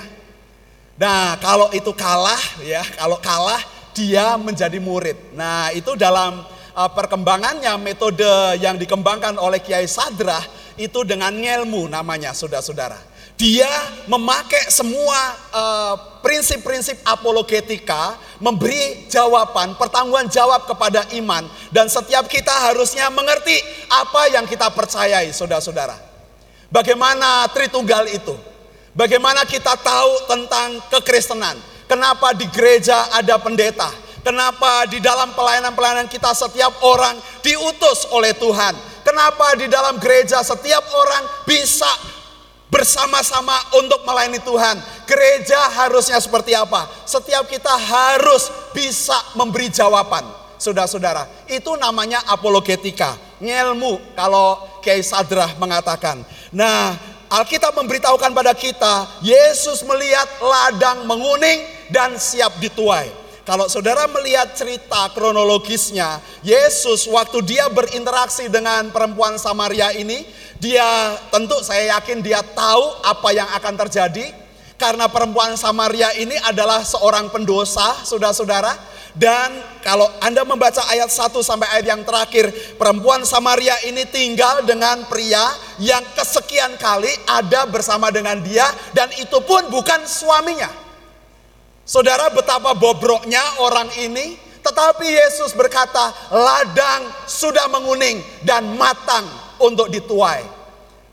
Nah, kalau itu kalah, ya, kalau kalah dia menjadi murid. Nah, itu dalam uh, perkembangannya, metode yang dikembangkan oleh Kiai Sadrah itu dengan ngelmu namanya, saudara-saudara. Dia memakai semua uh, prinsip-prinsip apologetika, memberi jawaban, pertanggung jawab kepada iman, dan setiap kita harusnya mengerti apa yang kita percayai, saudara-saudara. Bagaimana Tritunggal itu? Bagaimana kita tahu tentang kekristenan? Kenapa di gereja ada pendeta? Kenapa di dalam pelayanan-pelayanan kita setiap orang diutus oleh Tuhan? Kenapa di dalam gereja setiap orang bisa bersama-sama untuk melayani Tuhan? Gereja harusnya seperti apa? Setiap kita harus bisa memberi jawaban, saudara-saudara. Itu namanya apologetika, ngelmu kalau Kiai Sadrah mengatakan. Nah, Alkitab memberitahukan pada kita, Yesus melihat ladang menguning dan siap dituai. Kalau saudara melihat cerita kronologisnya, Yesus waktu dia berinteraksi dengan perempuan Samaria ini, dia tentu, saya yakin dia tahu apa yang akan terjadi, karena perempuan Samaria ini adalah seorang pendosa, saudara-saudara. Dan kalau Anda membaca ayat satu sampai ayat yang terakhir, perempuan Samaria ini tinggal dengan pria yang kesekian kali ada bersama dengan dia, dan itu pun bukan suaminya. Saudara, betapa bobroknya orang ini, tetapi Yesus berkata, ladang sudah menguning dan matang untuk dituai.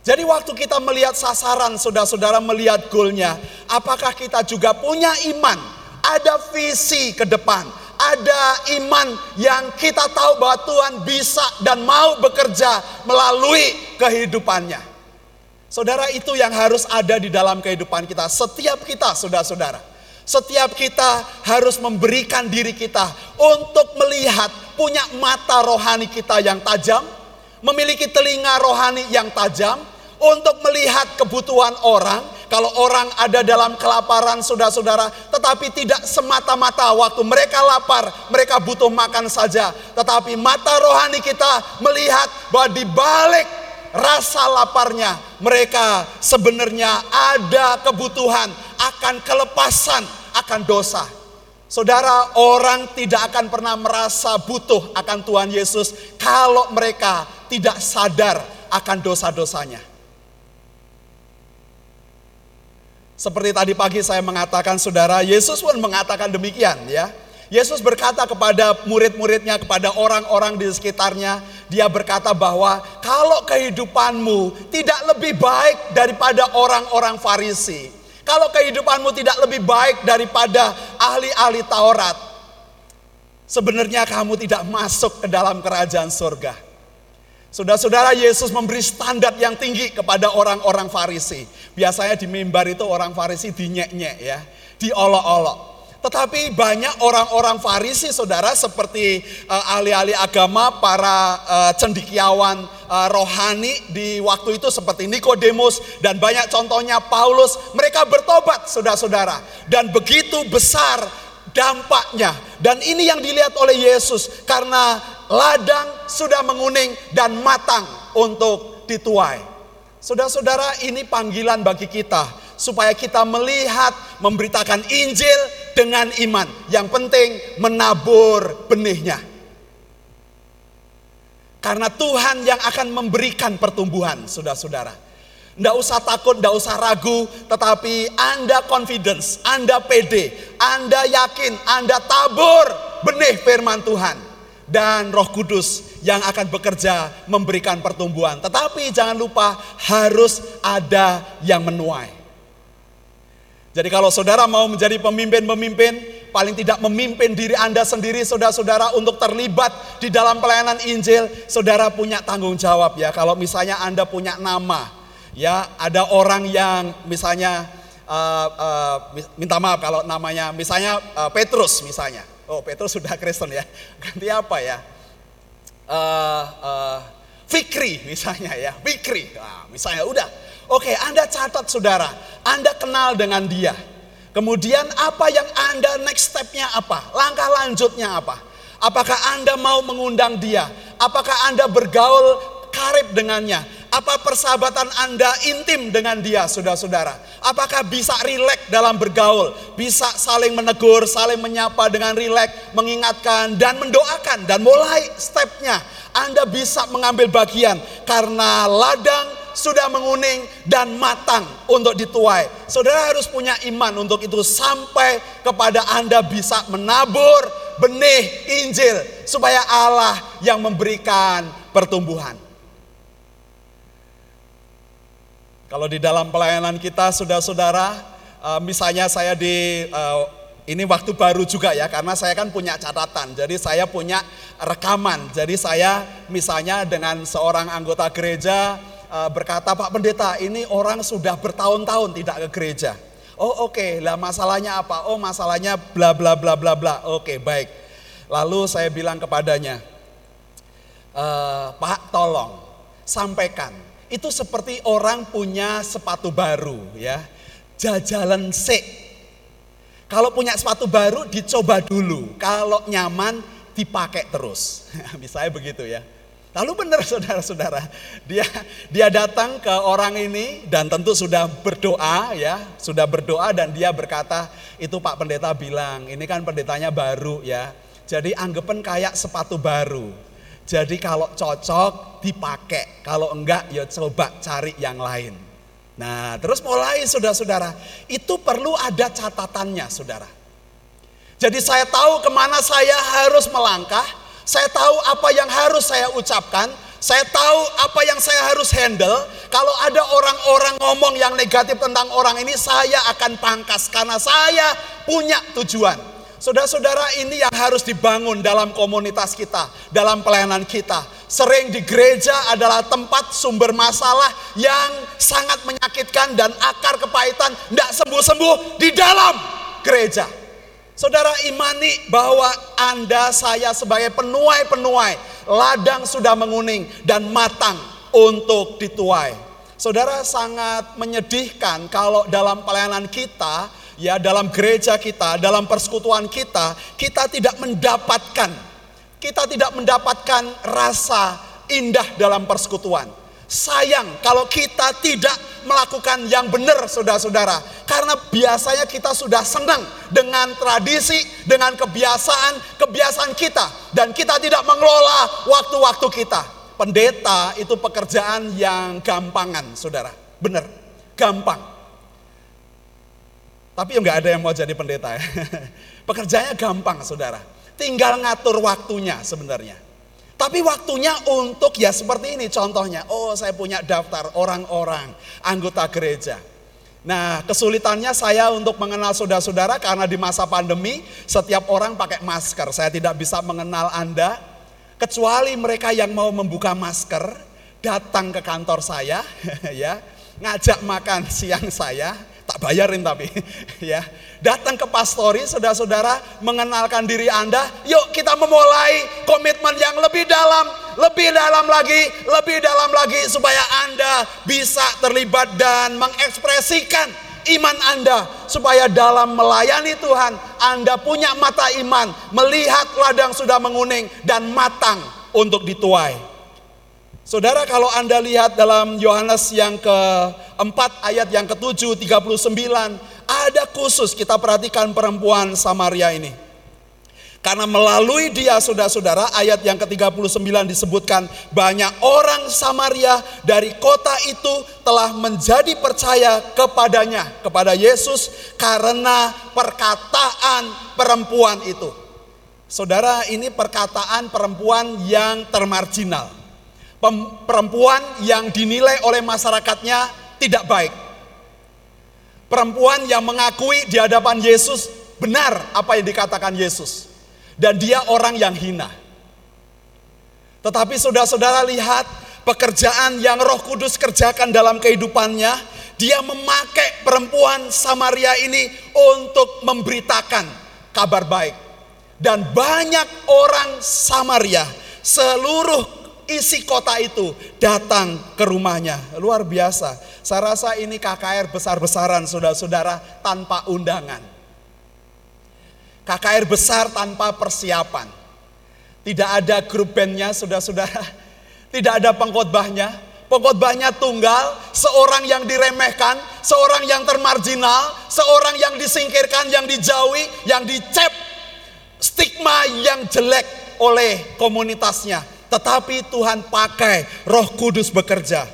Jadi waktu kita melihat sasaran, saudara-saudara, melihat goalnya, apakah kita juga punya iman, ada visi ke depan, ada iman yang kita tahu bahwa Tuhan bisa dan mau bekerja melalui kehidupannya. Saudara, itu yang harus ada di dalam kehidupan kita, setiap kita, saudara-saudara. Setiap kita harus memberikan diri kita untuk melihat, punya mata rohani kita yang tajam, memiliki telinga rohani yang tajam, untuk melihat kebutuhan orang. Kalau orang ada dalam kelaparan, saudara-saudara, tetapi tidak semata-mata waktu mereka lapar, mereka butuh makan saja. Tetapi mata rohani kita melihat bahwa di balik rasa laparnya, mereka sebenarnya ada kebutuhan akan kelepasan, akan dosa. Saudara, orang tidak akan pernah merasa butuh akan Tuhan Yesus kalau mereka tidak sadar akan dosa-dosanya. Seperti tadi pagi saya mengatakan, saudara, Yesus pun mengatakan demikian ya. Yesus berkata kepada murid-muridnya, kepada orang-orang di sekitarnya, dia berkata bahwa kalau kehidupanmu tidak lebih baik daripada orang-orang Farisi, kalau kehidupanmu tidak lebih baik daripada ahli-ahli Taurat, sebenarnya kamu tidak masuk ke dalam kerajaan surga. Saudara-saudara, Yesus memberi standar yang tinggi kepada orang-orang Farisi. Biasanya di mimbar itu orang Farisi dinyek-nyek ya, diolok-olok. Tetapi banyak orang-orang Farisi, saudara, seperti uh, ahli-ahli agama, para uh, cendekiawan uh, rohani di waktu itu seperti Nikodemus dan banyak contohnya Paulus, mereka bertobat, saudara-saudara. Dan begitu besar dampaknya. Dan ini yang dilihat oleh Yesus karena ladang sudah menguning dan matang untuk dituai. Saudara-saudara, ini panggilan bagi kita supaya kita melihat, memberitakan Injil dengan iman. Yang penting menabur benihnya. Karena Tuhan yang akan memberikan pertumbuhan, saudara-saudara. Tidak usah takut, tidak usah ragu, tetapi Anda confidence, Anda pede, Anda yakin, Anda tabur benih firman Tuhan. Dan Roh Kudus yang akan bekerja memberikan pertumbuhan. Tetapi jangan lupa harus ada yang menuai. Jadi kalau saudara mau menjadi pemimpin-pemimpin, paling tidak memimpin diri Anda sendiri, saudara-saudara, untuk terlibat di dalam pelayanan Injil, saudara punya tanggung jawab ya. Kalau misalnya Anda punya nama, ya ada orang yang misalnya, uh, uh, minta maaf kalau namanya, misalnya uh, Petrus misalnya. Oh, Petrus sudah Kristen ya. Ganti apa ya? Uh, uh, Fikri misalnya ya. Fikri. Nah, misalnya udah. Oke, Anda catat saudara. Anda kenal dengan dia. Kemudian apa yang Anda next step-nya apa? Langkah lanjutnya apa? Apakah Anda mau mengundang dia? Apakah Anda bergaul karib dengannya? Apa persahabatan Anda intim dengan dia, saudara-saudara? Apakah bisa rileks dalam bergaul? Bisa saling menegur, saling menyapa dengan rileks, mengingatkan dan mendoakan. Dan mulai stepnya, Anda bisa mengambil bagian. Karena ladang sudah menguning dan matang untuk dituai. Saudara harus punya iman untuk itu sampai kepada Anda bisa menabur benih Injil. Supaya Allah yang memberikan pertumbuhan. Kalau di dalam pelayanan kita, saudara-saudara, misalnya saya di, ini waktu baru juga ya, karena saya kan punya catatan, jadi saya punya rekaman. Jadi saya misalnya dengan seorang anggota gereja berkata, Pak Pendeta, ini orang sudah bertahun-tahun tidak ke gereja. Oh oke, okay. Lah masalahnya apa? Oh masalahnya bla bla bla bla bla. Oke, okay, baik. Lalu saya bilang kepadanya, e, Pak tolong sampaikan. Itu seperti orang punya sepatu baru ya. Jajalan sik. Kalau punya sepatu baru dicoba dulu. Kalau nyaman dipakai terus. Misalnya begitu ya. Lalu benar saudara-saudara. Dia dia datang ke orang ini dan tentu sudah berdoa ya. Sudah berdoa dan dia berkata, itu Pak Pendeta bilang, ini kan pendetanya baru ya. Jadi anggapan kayak sepatu baru. Jadi kalau cocok dipakai, kalau enggak ya coba cari yang lain. Nah terus mulai saudara-saudara, itu perlu ada catatannya saudara. Jadi saya tahu kemana saya harus melangkah, saya tahu apa yang harus saya ucapkan, saya tahu apa yang saya harus handle. Kalau ada orang-orang ngomong yang negatif tentang orang ini, saya akan pangkas karena saya punya tujuan. Saudara-saudara, ini yang harus dibangun dalam komunitas kita, dalam pelayanan kita. Sering di gereja adalah tempat sumber masalah yang sangat menyakitkan dan akar kepahitan tidak sembuh-sembuh di dalam gereja. Saudara, imani bahwa Anda, saya sebagai penuai-penuai, ladang sudah menguning dan matang untuk dituai. Saudara, sangat menyedihkan kalau dalam pelayanan kita, ya dalam gereja kita, dalam persekutuan kita, kita tidak mendapatkan, kita tidak mendapatkan rasa indah dalam persekutuan. Sayang kalau kita tidak melakukan yang benar, saudara-saudara. Karena biasanya kita sudah senang dengan tradisi, dengan kebiasaan, kebiasaan kita. Dan kita tidak mengelola waktu-waktu kita. Pendeta itu pekerjaan yang gampangan, saudara. Benar, gampang. Tapi enggak ada yang mau jadi pendeta ya. Pekerjaannya gampang, saudara. Tinggal ngatur waktunya sebenarnya. Tapi waktunya untuk ya seperti ini contohnya. Oh, saya punya daftar orang-orang anggota gereja. Nah, kesulitannya saya untuk mengenal saudara-saudara karena di masa pandemi setiap orang pakai masker. Saya tidak bisa mengenal Anda kecuali mereka yang mau membuka masker datang ke kantor saya ya, ngajak makan siang saya, tak bayarin tapi ya. Datang ke pastori, saudara-saudara, mengenalkan diri Anda. Yuk kita memulai komitmen yang lebih dalam, lebih dalam lagi, lebih dalam lagi. Supaya Anda bisa terlibat dan mengekspresikan iman Anda. Supaya dalam melayani Tuhan, Anda punya mata iman. Melihat ladang sudah menguning dan matang untuk dituai. Saudara, kalau Anda lihat dalam Yohanes yang keempat ayat yang ketujuh, tiga puluh sembilan. Ada khusus kita perhatikan perempuan Samaria ini. Karena melalui dia saudara-saudara ayat yang ke tiga puluh sembilan disebutkan banyak orang Samaria dari kota itu telah menjadi percaya kepadanya, kepada Yesus karena perkataan perempuan itu. Saudara, ini perkataan perempuan yang termarginal. Perempuan yang dinilai oleh masyarakatnya tidak baik. Perempuan yang mengakui di hadapan Yesus benar apa yang dikatakan Yesus. Dan dia orang yang hina. Tetapi saudara-saudara lihat pekerjaan yang Roh Kudus kerjakan dalam kehidupannya. Dia memakai perempuan Samaria ini untuk memberitakan kabar baik. Dan banyak orang Samaria seluruh isi kota itu datang ke rumahnya. Luar biasa. Saya rasa ini K K R besar-besaran saudara-saudara tanpa undangan. K K R besar tanpa persiapan. Tidak ada grup bandnya saudara-saudara. Tidak ada pengkhotbahnya. Pengkhotbahnya tunggal. Seorang yang diremehkan. Seorang yang termarginal. Seorang yang disingkirkan, yang dijauhi, yang dicap stigma yang jelek oleh komunitasnya. Tetapi Tuhan pakai Roh Kudus bekerja.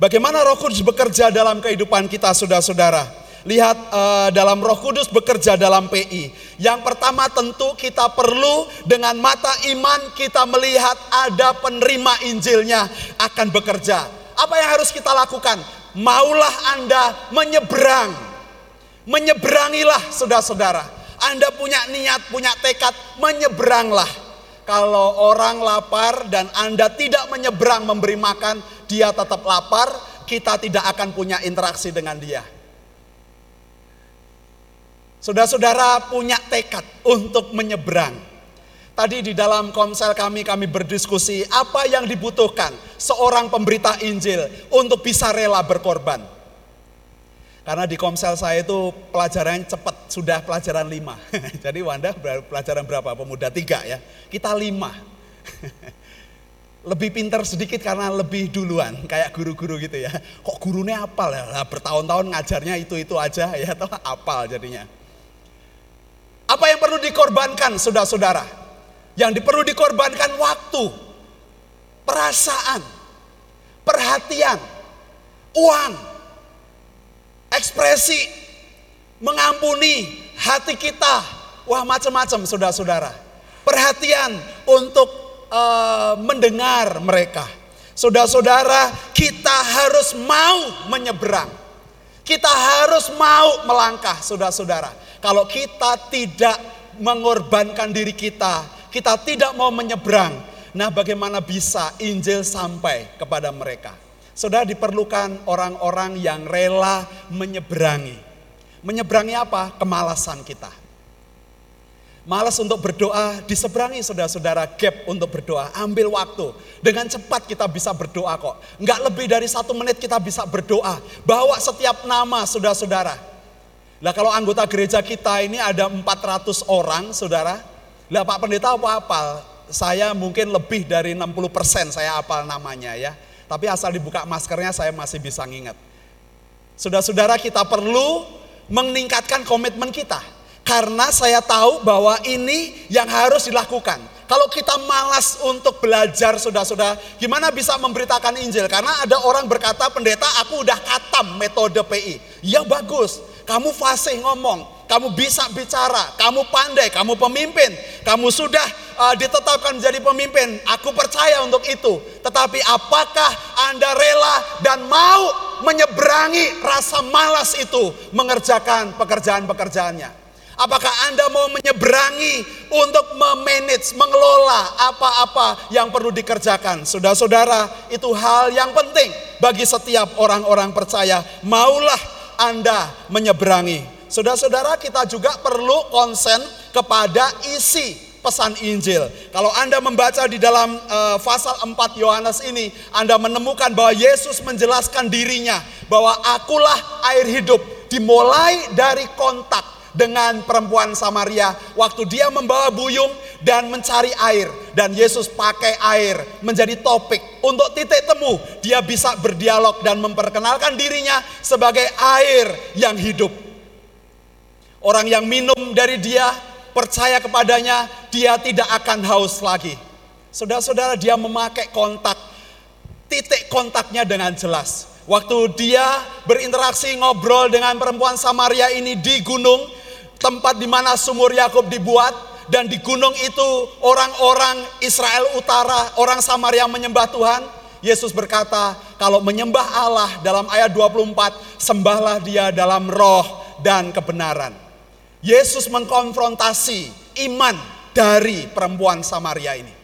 Bagaimana Roh Kudus bekerja dalam kehidupan kita saudara-saudara? Lihat uh, dalam Roh Kudus bekerja dalam P I. Yang pertama tentu kita perlu dengan mata iman kita melihat ada penerima Injilnya akan bekerja. Apa yang harus kita lakukan? Maulah Anda menyeberang. Menyeberangilah saudara-saudara. Anda punya niat, punya tekad, menyeberanglah. Kalau orang lapar dan Anda tidak menyeberang memberi makan, dia tetap lapar, kita tidak akan punya interaksi dengan dia. Saudara-saudara punya tekad untuk menyeberang. Tadi di dalam komsel kami, kami berdiskusi apa yang dibutuhkan seorang pemberita Injil untuk bisa rela berkorban. Karena di komsel saya itu pelajaran cepat, sudah pelajaran lima. Jadi Wanda pelajaran berapa? Pemuda tiga ya. Kita lima. Lebih pintar sedikit karena lebih duluan. Kayak guru-guru gitu ya. Kok gurunya apal ya? Nah, bertahun-tahun ngajarnya itu-itu aja ya. Atau apal jadinya. Apa yang perlu dikorbankan saudara-saudara? Yang perlu dikorbankan waktu. Perasaan. Perhatian. Uang. Ekspresi. Mengampuni hati kita. Wah, macam-macam saudara-saudara. Perhatian untuk uh, mendengar mereka. Saudara-saudara, kita harus mau menyeberang. Kita harus mau melangkah, saudara-saudara. Kalau kita tidak mengorbankan diri kita, kita tidak mau menyeberang. Nah, bagaimana bisa Injil sampai kepada mereka? Saudara, diperlukan orang-orang yang rela menyeberangi. Menyeberangi apa? Kemalasan kita. Malas untuk berdoa, diseberangi saudara-saudara gap untuk berdoa. Ambil waktu. Dengan cepat kita bisa berdoa kok. Enggak lebih dari satu menit kita bisa berdoa. Bawa setiap nama saudara-saudara. Nah kalau anggota gereja kita ini ada empat ratus orang saudara. Nah Pak Pendeta apa-apal? Saya mungkin lebih dari enam puluh persen saya apal namanya ya. Tapi asal dibuka maskernya saya masih bisa nginget. Saudara-saudara, kita perlu meningkatkan komitmen kita. Karena saya tahu bahwa ini yang harus dilakukan. Kalau kita malas untuk belajar, saudara-saudara, gimana bisa memberitakan Injil? Karena ada orang berkata, pendeta aku udah khatam metode P I. Ya bagus, kamu fasih ngomong. Kamu bisa bicara, kamu pandai, kamu pemimpin, kamu sudah uh, ditetapkan menjadi pemimpin. Aku percaya untuk itu. Tetapi apakah Anda rela dan mau menyeberangi rasa malas itu mengerjakan pekerjaan-pekerjaannya? Apakah Anda mau menyeberangi untuk memanage, mengelola apa-apa yang perlu dikerjakan? Saudara-saudara, itu hal yang penting bagi setiap orang-orang percaya. Maulah Anda menyeberangi. Saudara-saudara, kita juga perlu konsen kepada isi pesan Injil. Kalau Anda membaca di dalam uh, pasal empat Yohanes ini, Anda menemukan bahwa Yesus menjelaskan dirinya bahwa akulah air hidup, dimulai dari kontak dengan perempuan Samaria waktu dia membawa buyung dan mencari air, dan Yesus pakai air menjadi topik untuk titik temu. Dia bisa berdialog dan memperkenalkan dirinya sebagai air yang hidup. Orang yang minum dari dia, percaya kepadanya, dia tidak akan haus lagi. Saudara-saudara, dia memakai kontak, titik kontaknya dengan jelas. Waktu dia berinteraksi, ngobrol dengan perempuan Samaria ini di gunung, tempat di mana sumur Yakub dibuat, dan di gunung itu orang-orang Israel Utara, orang Samaria menyembah Tuhan. Yesus berkata, kalau menyembah Allah dalam ayat dua puluh empat, sembahlah dia dalam roh dan kebenaran. Yesus mengkonfrontasi iman dari perempuan Samaria ini.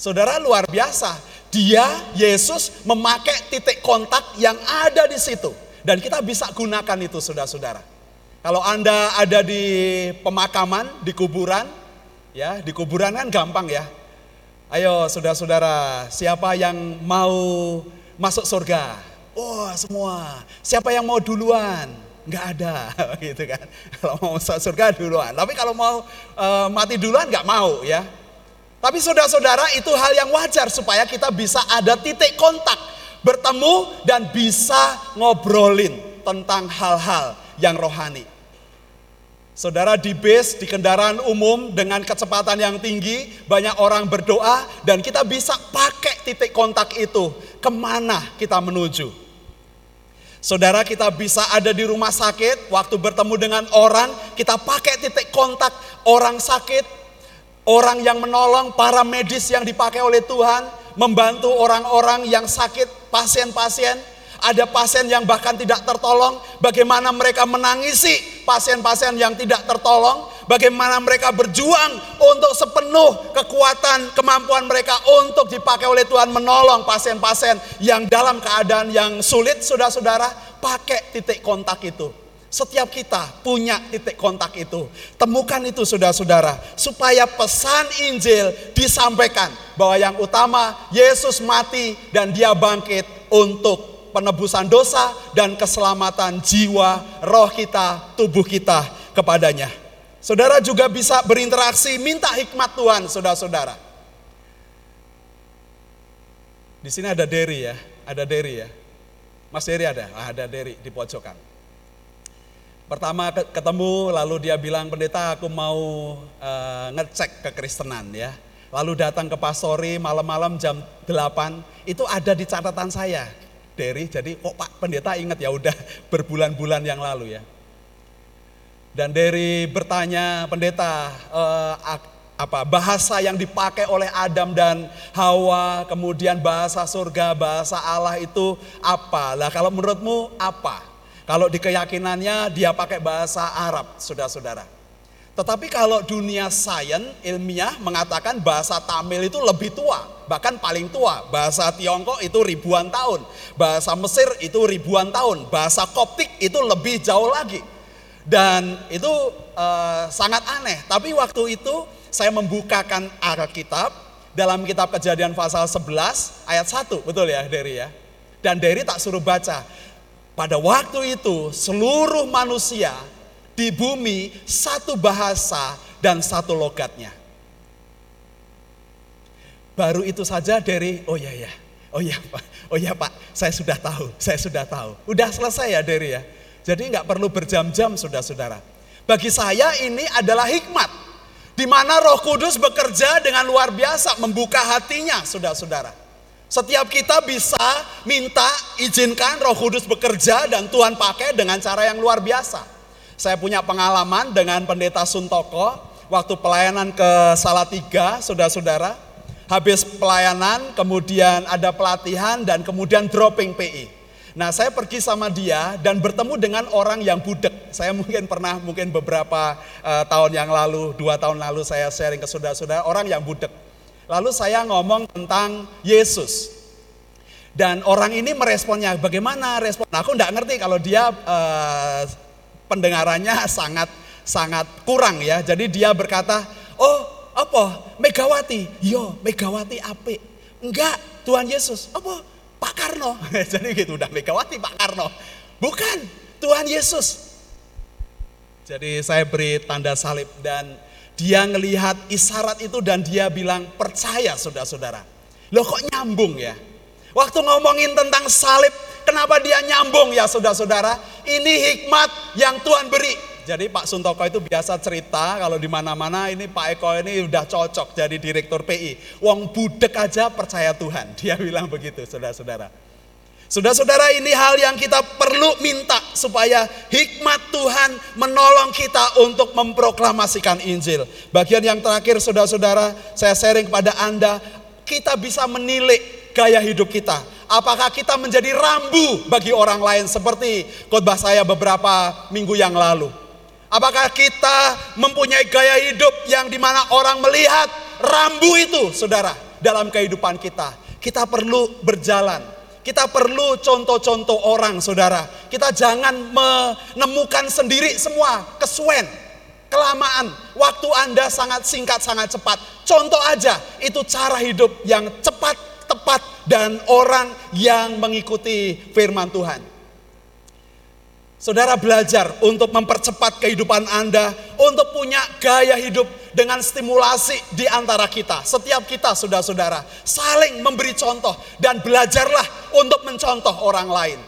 Saudara, luar biasa. Dia, Yesus, memakai titik kontak yang ada di situ. Dan kita bisa gunakan itu, saudara-saudara. Kalau Anda ada di pemakaman, di kuburan, ya, di kuburan kan gampang ya. Ayo, saudara-saudara, siapa yang mau masuk surga? Oh, semua. Siapa yang mau duluan? Nggak ada, gitu kan. Kalau mau masuk surga duluan, tapi kalau mau e, mati duluan nggak mau ya. Tapi saudara-saudara, itu hal yang wajar supaya kita bisa ada titik kontak, bertemu dan bisa ngobrolin tentang hal-hal yang rohani. Saudara, di bis, di kendaraan umum dengan kecepatan yang tinggi, banyak orang berdoa dan kita bisa pakai titik kontak itu. Kemana kita menuju? Saudara, kita bisa ada di rumah sakit, waktu bertemu dengan orang, kita pakai titik kontak orang sakit, orang yang menolong, para medis yang dipakai oleh Tuhan, membantu orang-orang yang sakit, pasien-pasien, ada pasien yang bahkan tidak tertolong, bagaimana mereka menangisi pasien-pasien yang tidak tertolong, bagaimana mereka berjuang untuk sepenuh kekuatan, kemampuan mereka untuk dipakai oleh Tuhan menolong pasien-pasien yang dalam keadaan yang sulit, saudara-saudara, pakai titik kontak itu. Setiap kita punya titik kontak itu. Temukan itu, saudara-saudara, supaya pesan Injil disampaikan bahwa yang utama Yesus mati dan dia bangkit untuk penebusan dosa dan keselamatan jiwa, roh kita, tubuh kita kepadanya. Saudara juga bisa berinteraksi, minta hikmat Tuhan, saudara-saudara. Di sini ada Derry ya, ada Derry ya. Mas Derry ada? Ah, ada Derry di pojokan. Pertama ketemu, lalu dia bilang, pendeta aku mau uh, ngecek kekristenan ya. Lalu datang ke Pastori malam-malam jam delapan, itu ada di catatan saya. Derry, jadi kok Pak Pendeta ingat, ya udah berbulan-bulan yang lalu ya. Dan Derry bertanya, Pendeta, eh, apa bahasa yang dipakai oleh Adam dan Hawa, kemudian bahasa surga, bahasa Allah itu apa? Lah kalau menurutmu apa? Kalau di keyakinannya dia pakai bahasa Arab, saudara-saudara. Tetapi kalau dunia sains ilmiah mengatakan bahasa Tamil itu lebih tua. Bahkan paling tua, bahasa Tiongkok itu ribuan tahun, bahasa Mesir itu ribuan tahun, bahasa Koptik itu lebih jauh lagi. Dan itu uh, sangat aneh, tapi waktu itu saya membukakan Alkitab dalam kitab Kejadian pasal sebelas ayat satu, betul ya Derry ya? Dan Derry tak suruh baca, pada waktu itu seluruh manusia di bumi satu bahasa dan satu logatnya. Baru itu saja Derry, oh iya ya, Oh iya Pak, oh iya Pak, saya sudah tahu, saya sudah tahu. Udah selesai ya Dery ya. Jadi nggak perlu berjam-jam saudara-saudara. Bagi saya ini adalah hikmat, di mana Roh Kudus bekerja dengan luar biasa, membuka hatinya saudara-saudara. Setiap kita bisa minta, izinkan Roh Kudus bekerja dan Tuhan pakai dengan cara yang luar biasa. Saya punya pengalaman dengan Pendeta Suntoko waktu pelayanan ke Salatiga, saudara-saudara. Habis pelayanan, kemudian ada pelatihan dan kemudian dropping P I. Nah, saya pergi sama dia dan bertemu dengan orang yang budek. Saya mungkin pernah, mungkin beberapa uh, tahun yang lalu, dua tahun lalu saya sharing ke saudara-saudara, orang yang budek. Lalu saya ngomong tentang Yesus. Dan orang ini meresponnya, bagaimana respon? Nah, aku enggak ngerti kalau dia uh, pendengarannya sangat sangat kurang ya. Jadi dia berkata, oh apa? Megawati? Yo, Megawati apik. Enggak, Tuhan Yesus. Apa? Pak Karno, jadi gitu udah Megawati Pak Karno, bukan Tuhan Yesus. Jadi saya beri tanda salib dan dia ngelihat isyarat itu dan dia bilang percaya saudara-saudara. Loh kok nyambung ya? Waktu ngomongin tentang salib, kenapa dia nyambung ya saudara-saudara? Ini hikmat yang Tuhan beri. Jadi Pak Suntoko itu biasa cerita kalau di mana-mana ini Pak Eko ini udah cocok jadi direktur P I. Wong budek aja percaya Tuhan. Dia bilang begitu, saudara-saudara. Saudara-saudara, ini hal yang kita perlu minta supaya hikmat Tuhan menolong kita untuk memproklamasikan Injil. Bagian yang terakhir, saudara-saudara, saya sharing kepada Anda, kita bisa menilik gaya hidup kita. Apakah kita menjadi rambu bagi orang lain seperti khotbah saya beberapa minggu yang lalu? Apakah kita mempunyai gaya hidup yang dimana orang melihat rambu itu, saudara, dalam kehidupan kita? Kita perlu berjalan, kita perlu contoh-contoh orang, saudara. Kita jangan menemukan sendiri semua, kesuwen, kelamaan. Waktu Anda sangat singkat, sangat cepat. Contoh aja, itu cara hidup yang cepat, tepat, dan orang yang mengikuti firman Tuhan. Saudara belajar untuk mempercepat kehidupan Anda, untuk punya gaya hidup dengan stimulasi di antara kita. Setiap kita, saudara-saudara, saling memberi contoh dan belajarlah untuk mencontoh orang lain.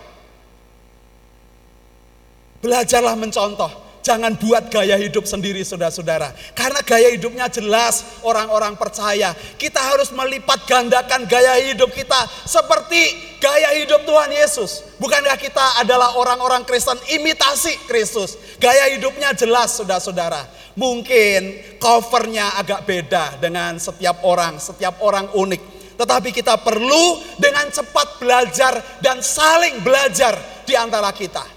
Belajarlah mencontoh, jangan buat gaya hidup sendiri, saudara-saudara. Karena gaya hidupnya jelas, orang-orang percaya. Kita harus melipat gandakan gaya hidup kita seperti gaya hidup Tuhan Yesus. Bukankah kita adalah orang-orang Kristen imitasi Kristus? Gaya hidupnya jelas, saudara-saudara. Mungkin covernya agak beda dengan setiap orang, setiap orang unik. Tetapi kita perlu dengan cepat belajar dan saling belajar di antara kita.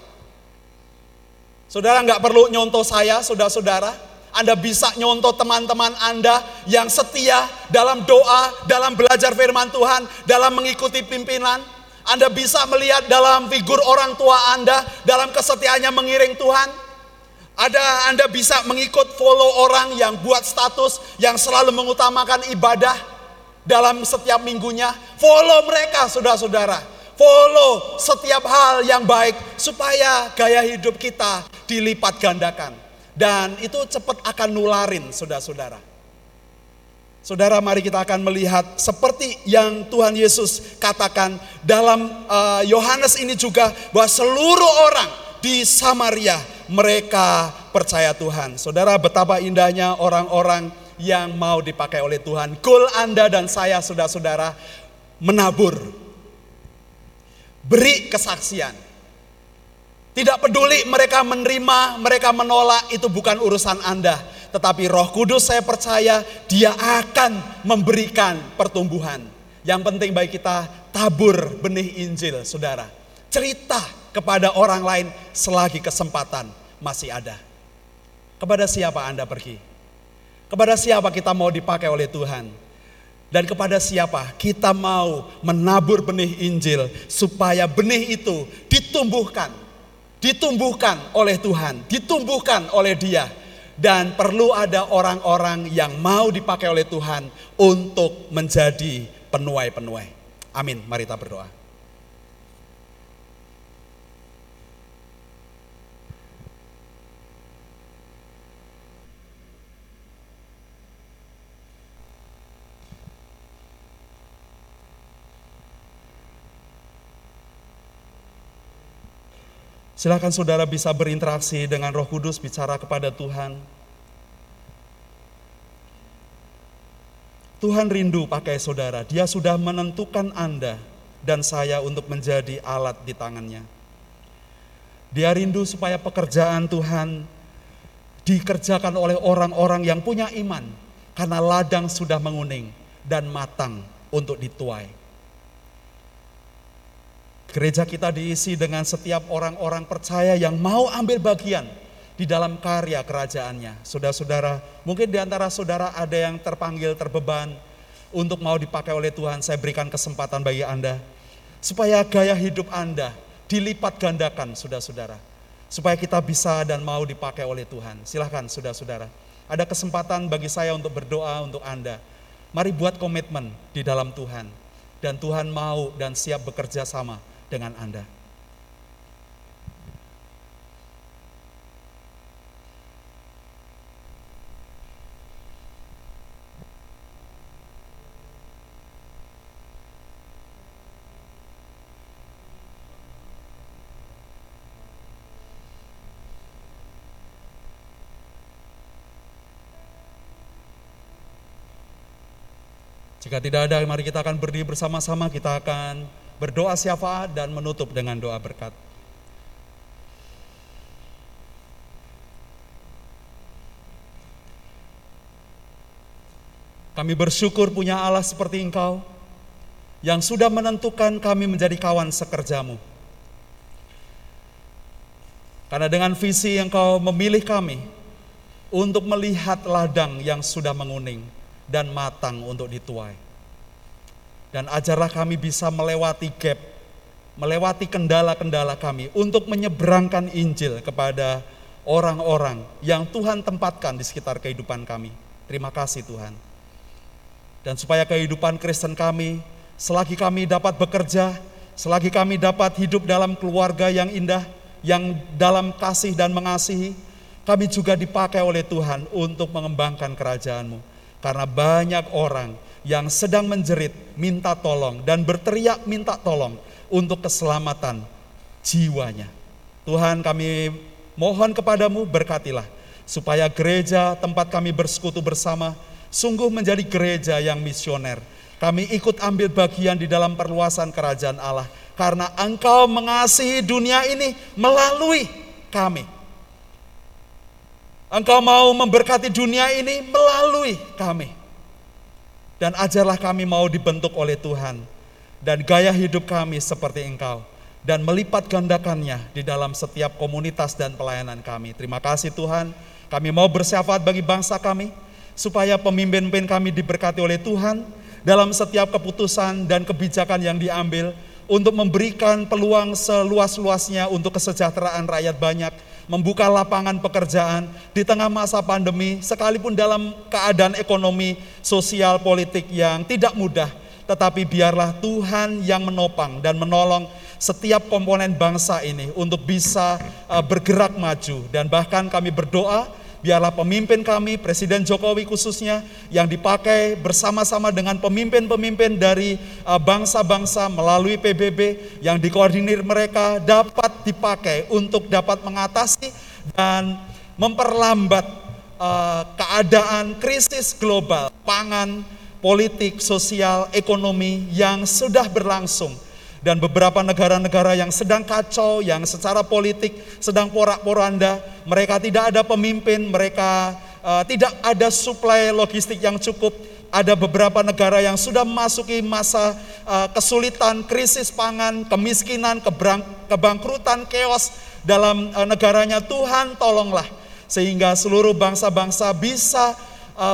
Saudara nggak perlu nyontoh saya, saudara-saudara. Anda bisa nyontoh teman-teman Anda yang setia dalam doa, dalam belajar firman Tuhan, dalam mengikuti pimpinan. Anda bisa melihat dalam figur orang tua Anda, dalam kesetiaannya mengiring Tuhan. Ada, Anda bisa mengikut follow orang yang buat status, yang selalu mengutamakan ibadah dalam setiap minggunya. Follow mereka, saudara-saudara. Follow setiap hal yang baik, supaya gaya hidup kita dilipat gandakan. Dan itu cepat akan nularin, saudara-saudara. Saudara, mari kita akan melihat seperti yang Tuhan Yesus katakan dalam Yohanes uh, ini juga, bahwa seluruh orang di Samaria mereka percaya Tuhan. Saudara, betapa indahnya orang-orang yang mau dipakai oleh Tuhan. Goal Anda dan saya, saudara-saudara, menabur, beri kesaksian. Tidak peduli mereka menerima, mereka menolak, itu bukan urusan Anda. Tetapi Roh Kudus saya percaya, dia akan memberikan pertumbuhan. Yang penting bagi kita, tabur benih Injil, saudara. Cerita kepada orang lain selagi kesempatan masih ada. Kepada siapa Anda pergi? Kepada siapa kita mau dipakai oleh Tuhan? Dan kepada siapa kita mau menabur benih Injil, supaya benih itu ditumbuhkan. Ditumbuhkan oleh Tuhan, ditumbuhkan oleh Dia. Dan perlu ada orang-orang yang mau dipakai oleh Tuhan untuk menjadi penuai-penuai. Amin, mari kita berdoa. Silahkan saudara bisa berinteraksi dengan Roh Kudus, bicara kepada Tuhan. Tuhan rindu pakai saudara, Dia sudah menentukan Anda dan saya untuk menjadi alat di tangannya. Dia rindu supaya pekerjaan Tuhan dikerjakan oleh orang-orang yang punya iman, karena ladang sudah menguning dan matang untuk dituai. Gereja kita diisi dengan setiap orang-orang percaya yang mau ambil bagian di dalam karya kerajaannya. Saudara-saudara, mungkin di antara saudara ada yang terpanggil, terbeban untuk mau dipakai oleh Tuhan. Saya berikan kesempatan bagi Anda, supaya gaya hidup Anda dilipat gandakan, saudara-saudara. Supaya kita bisa dan mau dipakai oleh Tuhan. Silahkan saudara-saudara. Ada kesempatan bagi saya untuk berdoa untuk Anda. Mari buat komitmen di dalam Tuhan. Dan Tuhan mau dan siap bekerja sama dengan Anda. Jika tidak ada, mari kita akan berdiri bersama-sama, kita akan berdoa syafaat dan menutup dengan doa berkat. Kami bersyukur punya Allah seperti Engkau, yang sudah menentukan kami menjadi kawan sekerjamu. Karena dengan visi Engkau memilih kami untuk melihat ladang yang sudah menguning dan matang untuk dituai. Dan ajarlah kami bisa melewati gap, melewati kendala-kendala kami untuk menyeberangkan Injil kepada orang-orang yang Tuhan tempatkan di sekitar kehidupan kami. Terima kasih Tuhan. Dan supaya kehidupan Kristen kami, selagi kami dapat bekerja, selagi kami dapat hidup dalam keluarga yang indah, yang dalam kasih dan mengasihi, kami juga dipakai oleh Tuhan untuk mengembangkan kerajaan-Mu. Karena banyak orang yang sedang menjerit, minta tolong, dan berteriak minta tolong untuk keselamatan jiwanya. Tuhan, kami mohon kepada-Mu, berkatilah, supaya gereja tempat kami bersekutu bersama, sungguh menjadi gereja yang misioner. Kami ikut ambil bagian di dalam perluasan kerajaan Allah, karena Engkau mengasihi dunia ini melalui kami. Engkau mau memberkati dunia ini melalui kami. Dan ajarlah kami mau dibentuk oleh Tuhan. Dan gaya hidup kami seperti Engkau. Dan melipat gandakannya di dalam setiap komunitas dan pelayanan kami. Terima kasih Tuhan. Kami mau bersyafaat bagi bangsa kami. Supaya pemimpin-pemimpin kami diberkati oleh Tuhan. Dalam setiap keputusan dan kebijakan yang diambil. Untuk memberikan peluang seluas-luasnya untuk kesejahteraan rakyat banyak. Membuka lapangan pekerjaan di tengah masa pandemi, sekalipun dalam keadaan ekonomi, sosial, politik yang tidak mudah. Tetapi biarlah Tuhan yang menopang dan menolong setiap komponen bangsa ini untuk bisa bergerak maju. Dan bahkan kami berdoa, biarlah pemimpin kami, Presiden Jokowi khususnya, yang dipakai bersama-sama dengan pemimpin-pemimpin dari bangsa-bangsa melalui P B B, yang dikoordinir mereka dapat dipakai untuk dapat mengatasi dan memperlambat uh, keadaan krisis global, pangan, politik, sosial, ekonomi yang sudah berlangsung. Dan beberapa negara-negara yang sedang kacau, yang secara politik sedang porak-poranda, mereka tidak ada pemimpin, mereka uh, tidak ada suplai logistik yang cukup. Ada beberapa negara yang sudah memasuki masa uh, kesulitan, krisis pangan, kemiskinan, kebangkrutan, keos dalam uh, negaranya. Tuhan tolonglah sehingga seluruh bangsa-bangsa bisa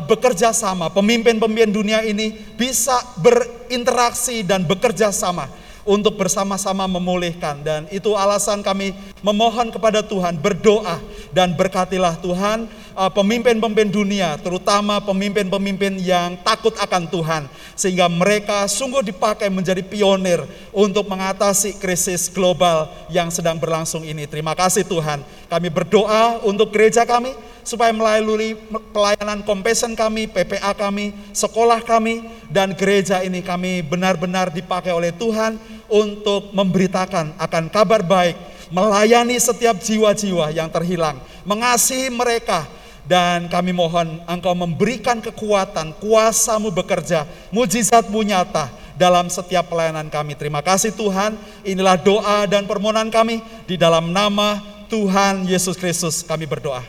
bekerja sama. Pemimpin-pemimpin dunia ini bisa berinteraksi dan bekerja sama untuk bersama-sama memulihkan. Dan itu alasan kami memohon kepada Tuhan, berdoa dan berkatilah Tuhan pemimpin-pemimpin dunia, terutama pemimpin-pemimpin yang takut akan Tuhan, sehingga mereka sungguh dipakai menjadi pionir untuk mengatasi krisis global yang sedang berlangsung ini. Terima kasih Tuhan. Kami berdoa untuk gereja kami, supaya melalui pelayanan Compassion kami, P P A kami, sekolah kami, dan gereja ini kami benar-benar dipakai oleh Tuhan untuk memberitakan akan kabar baik melayani setiap jiwa-jiwa yang terhilang, mengasihi mereka, dan kami mohon Engkau memberikan kekuatan, kuasa-Mu bekerja, mujizat-Mu nyata dalam setiap pelayanan kami. Terima kasih Tuhan, inilah doa dan permohonan kami di dalam nama Tuhan Yesus Kristus kami berdoa.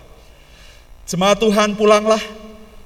Jemaat Tuhan, pulanglah,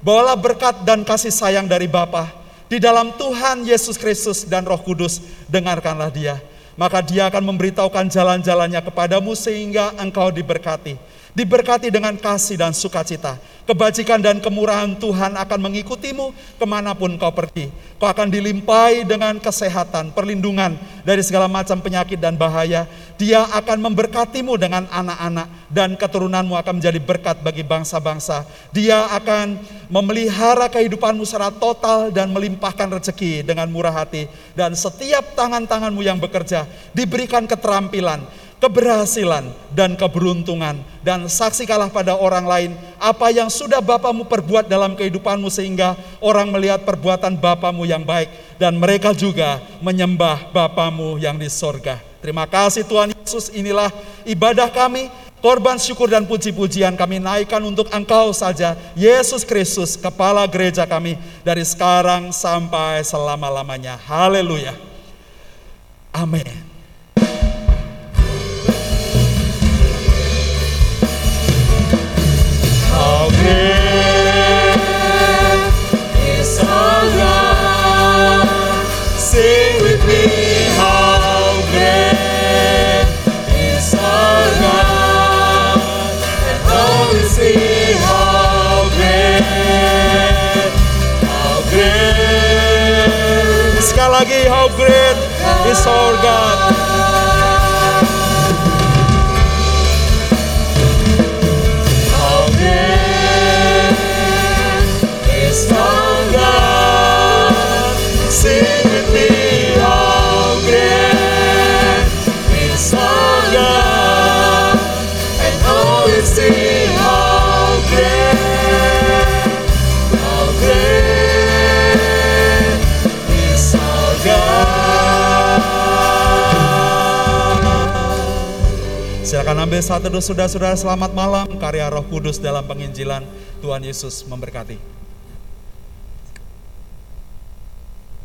bawalah berkat dan kasih sayang dari Bapa di dalam Tuhan Yesus Kristus dan Roh Kudus. Dengarkanlah dia, maka dia akan memberitahukan jalan-jalannya kepadamu sehingga engkau diberkati. Diberkati dengan kasih dan sukacita. Kebajikan dan kemurahan Tuhan akan mengikutimu kemanapun kau pergi. Kau akan dilimpahi dengan kesehatan, perlindungan dari segala macam penyakit dan bahaya. Dia akan memberkatimu dengan anak-anak dan keturunanmu akan menjadi berkat bagi bangsa-bangsa. Dia akan memelihara kehidupanmu secara total dan melimpahkan rezeki dengan murah hati. Dan setiap tangan-tanganmu yang bekerja diberikan keterampilan, keberhasilan dan keberuntungan, dan saksikanlah pada orang lain apa yang sudah Bapamu perbuat dalam kehidupanmu sehingga orang melihat perbuatan Bapamu yang baik dan mereka juga menyembah Bapamu yang di sorga. Terima kasih Tuhan Yesus, inilah ibadah kami, korban syukur dan puji-pujian kami naikkan untuk Engkau saja, Yesus Kristus, Kepala Gereja kami dari sekarang sampai selama-lamanya. Haleluya. Amin. Great is our God. Sing with me, how great is our God, and all we see how great, how great. Sekali lagi, how great is our God. Silakan ambil saat teduh saudara-saudara. Selamat malam, karya Roh Kudus dalam penginjilan. Tuhan Yesus memberkati.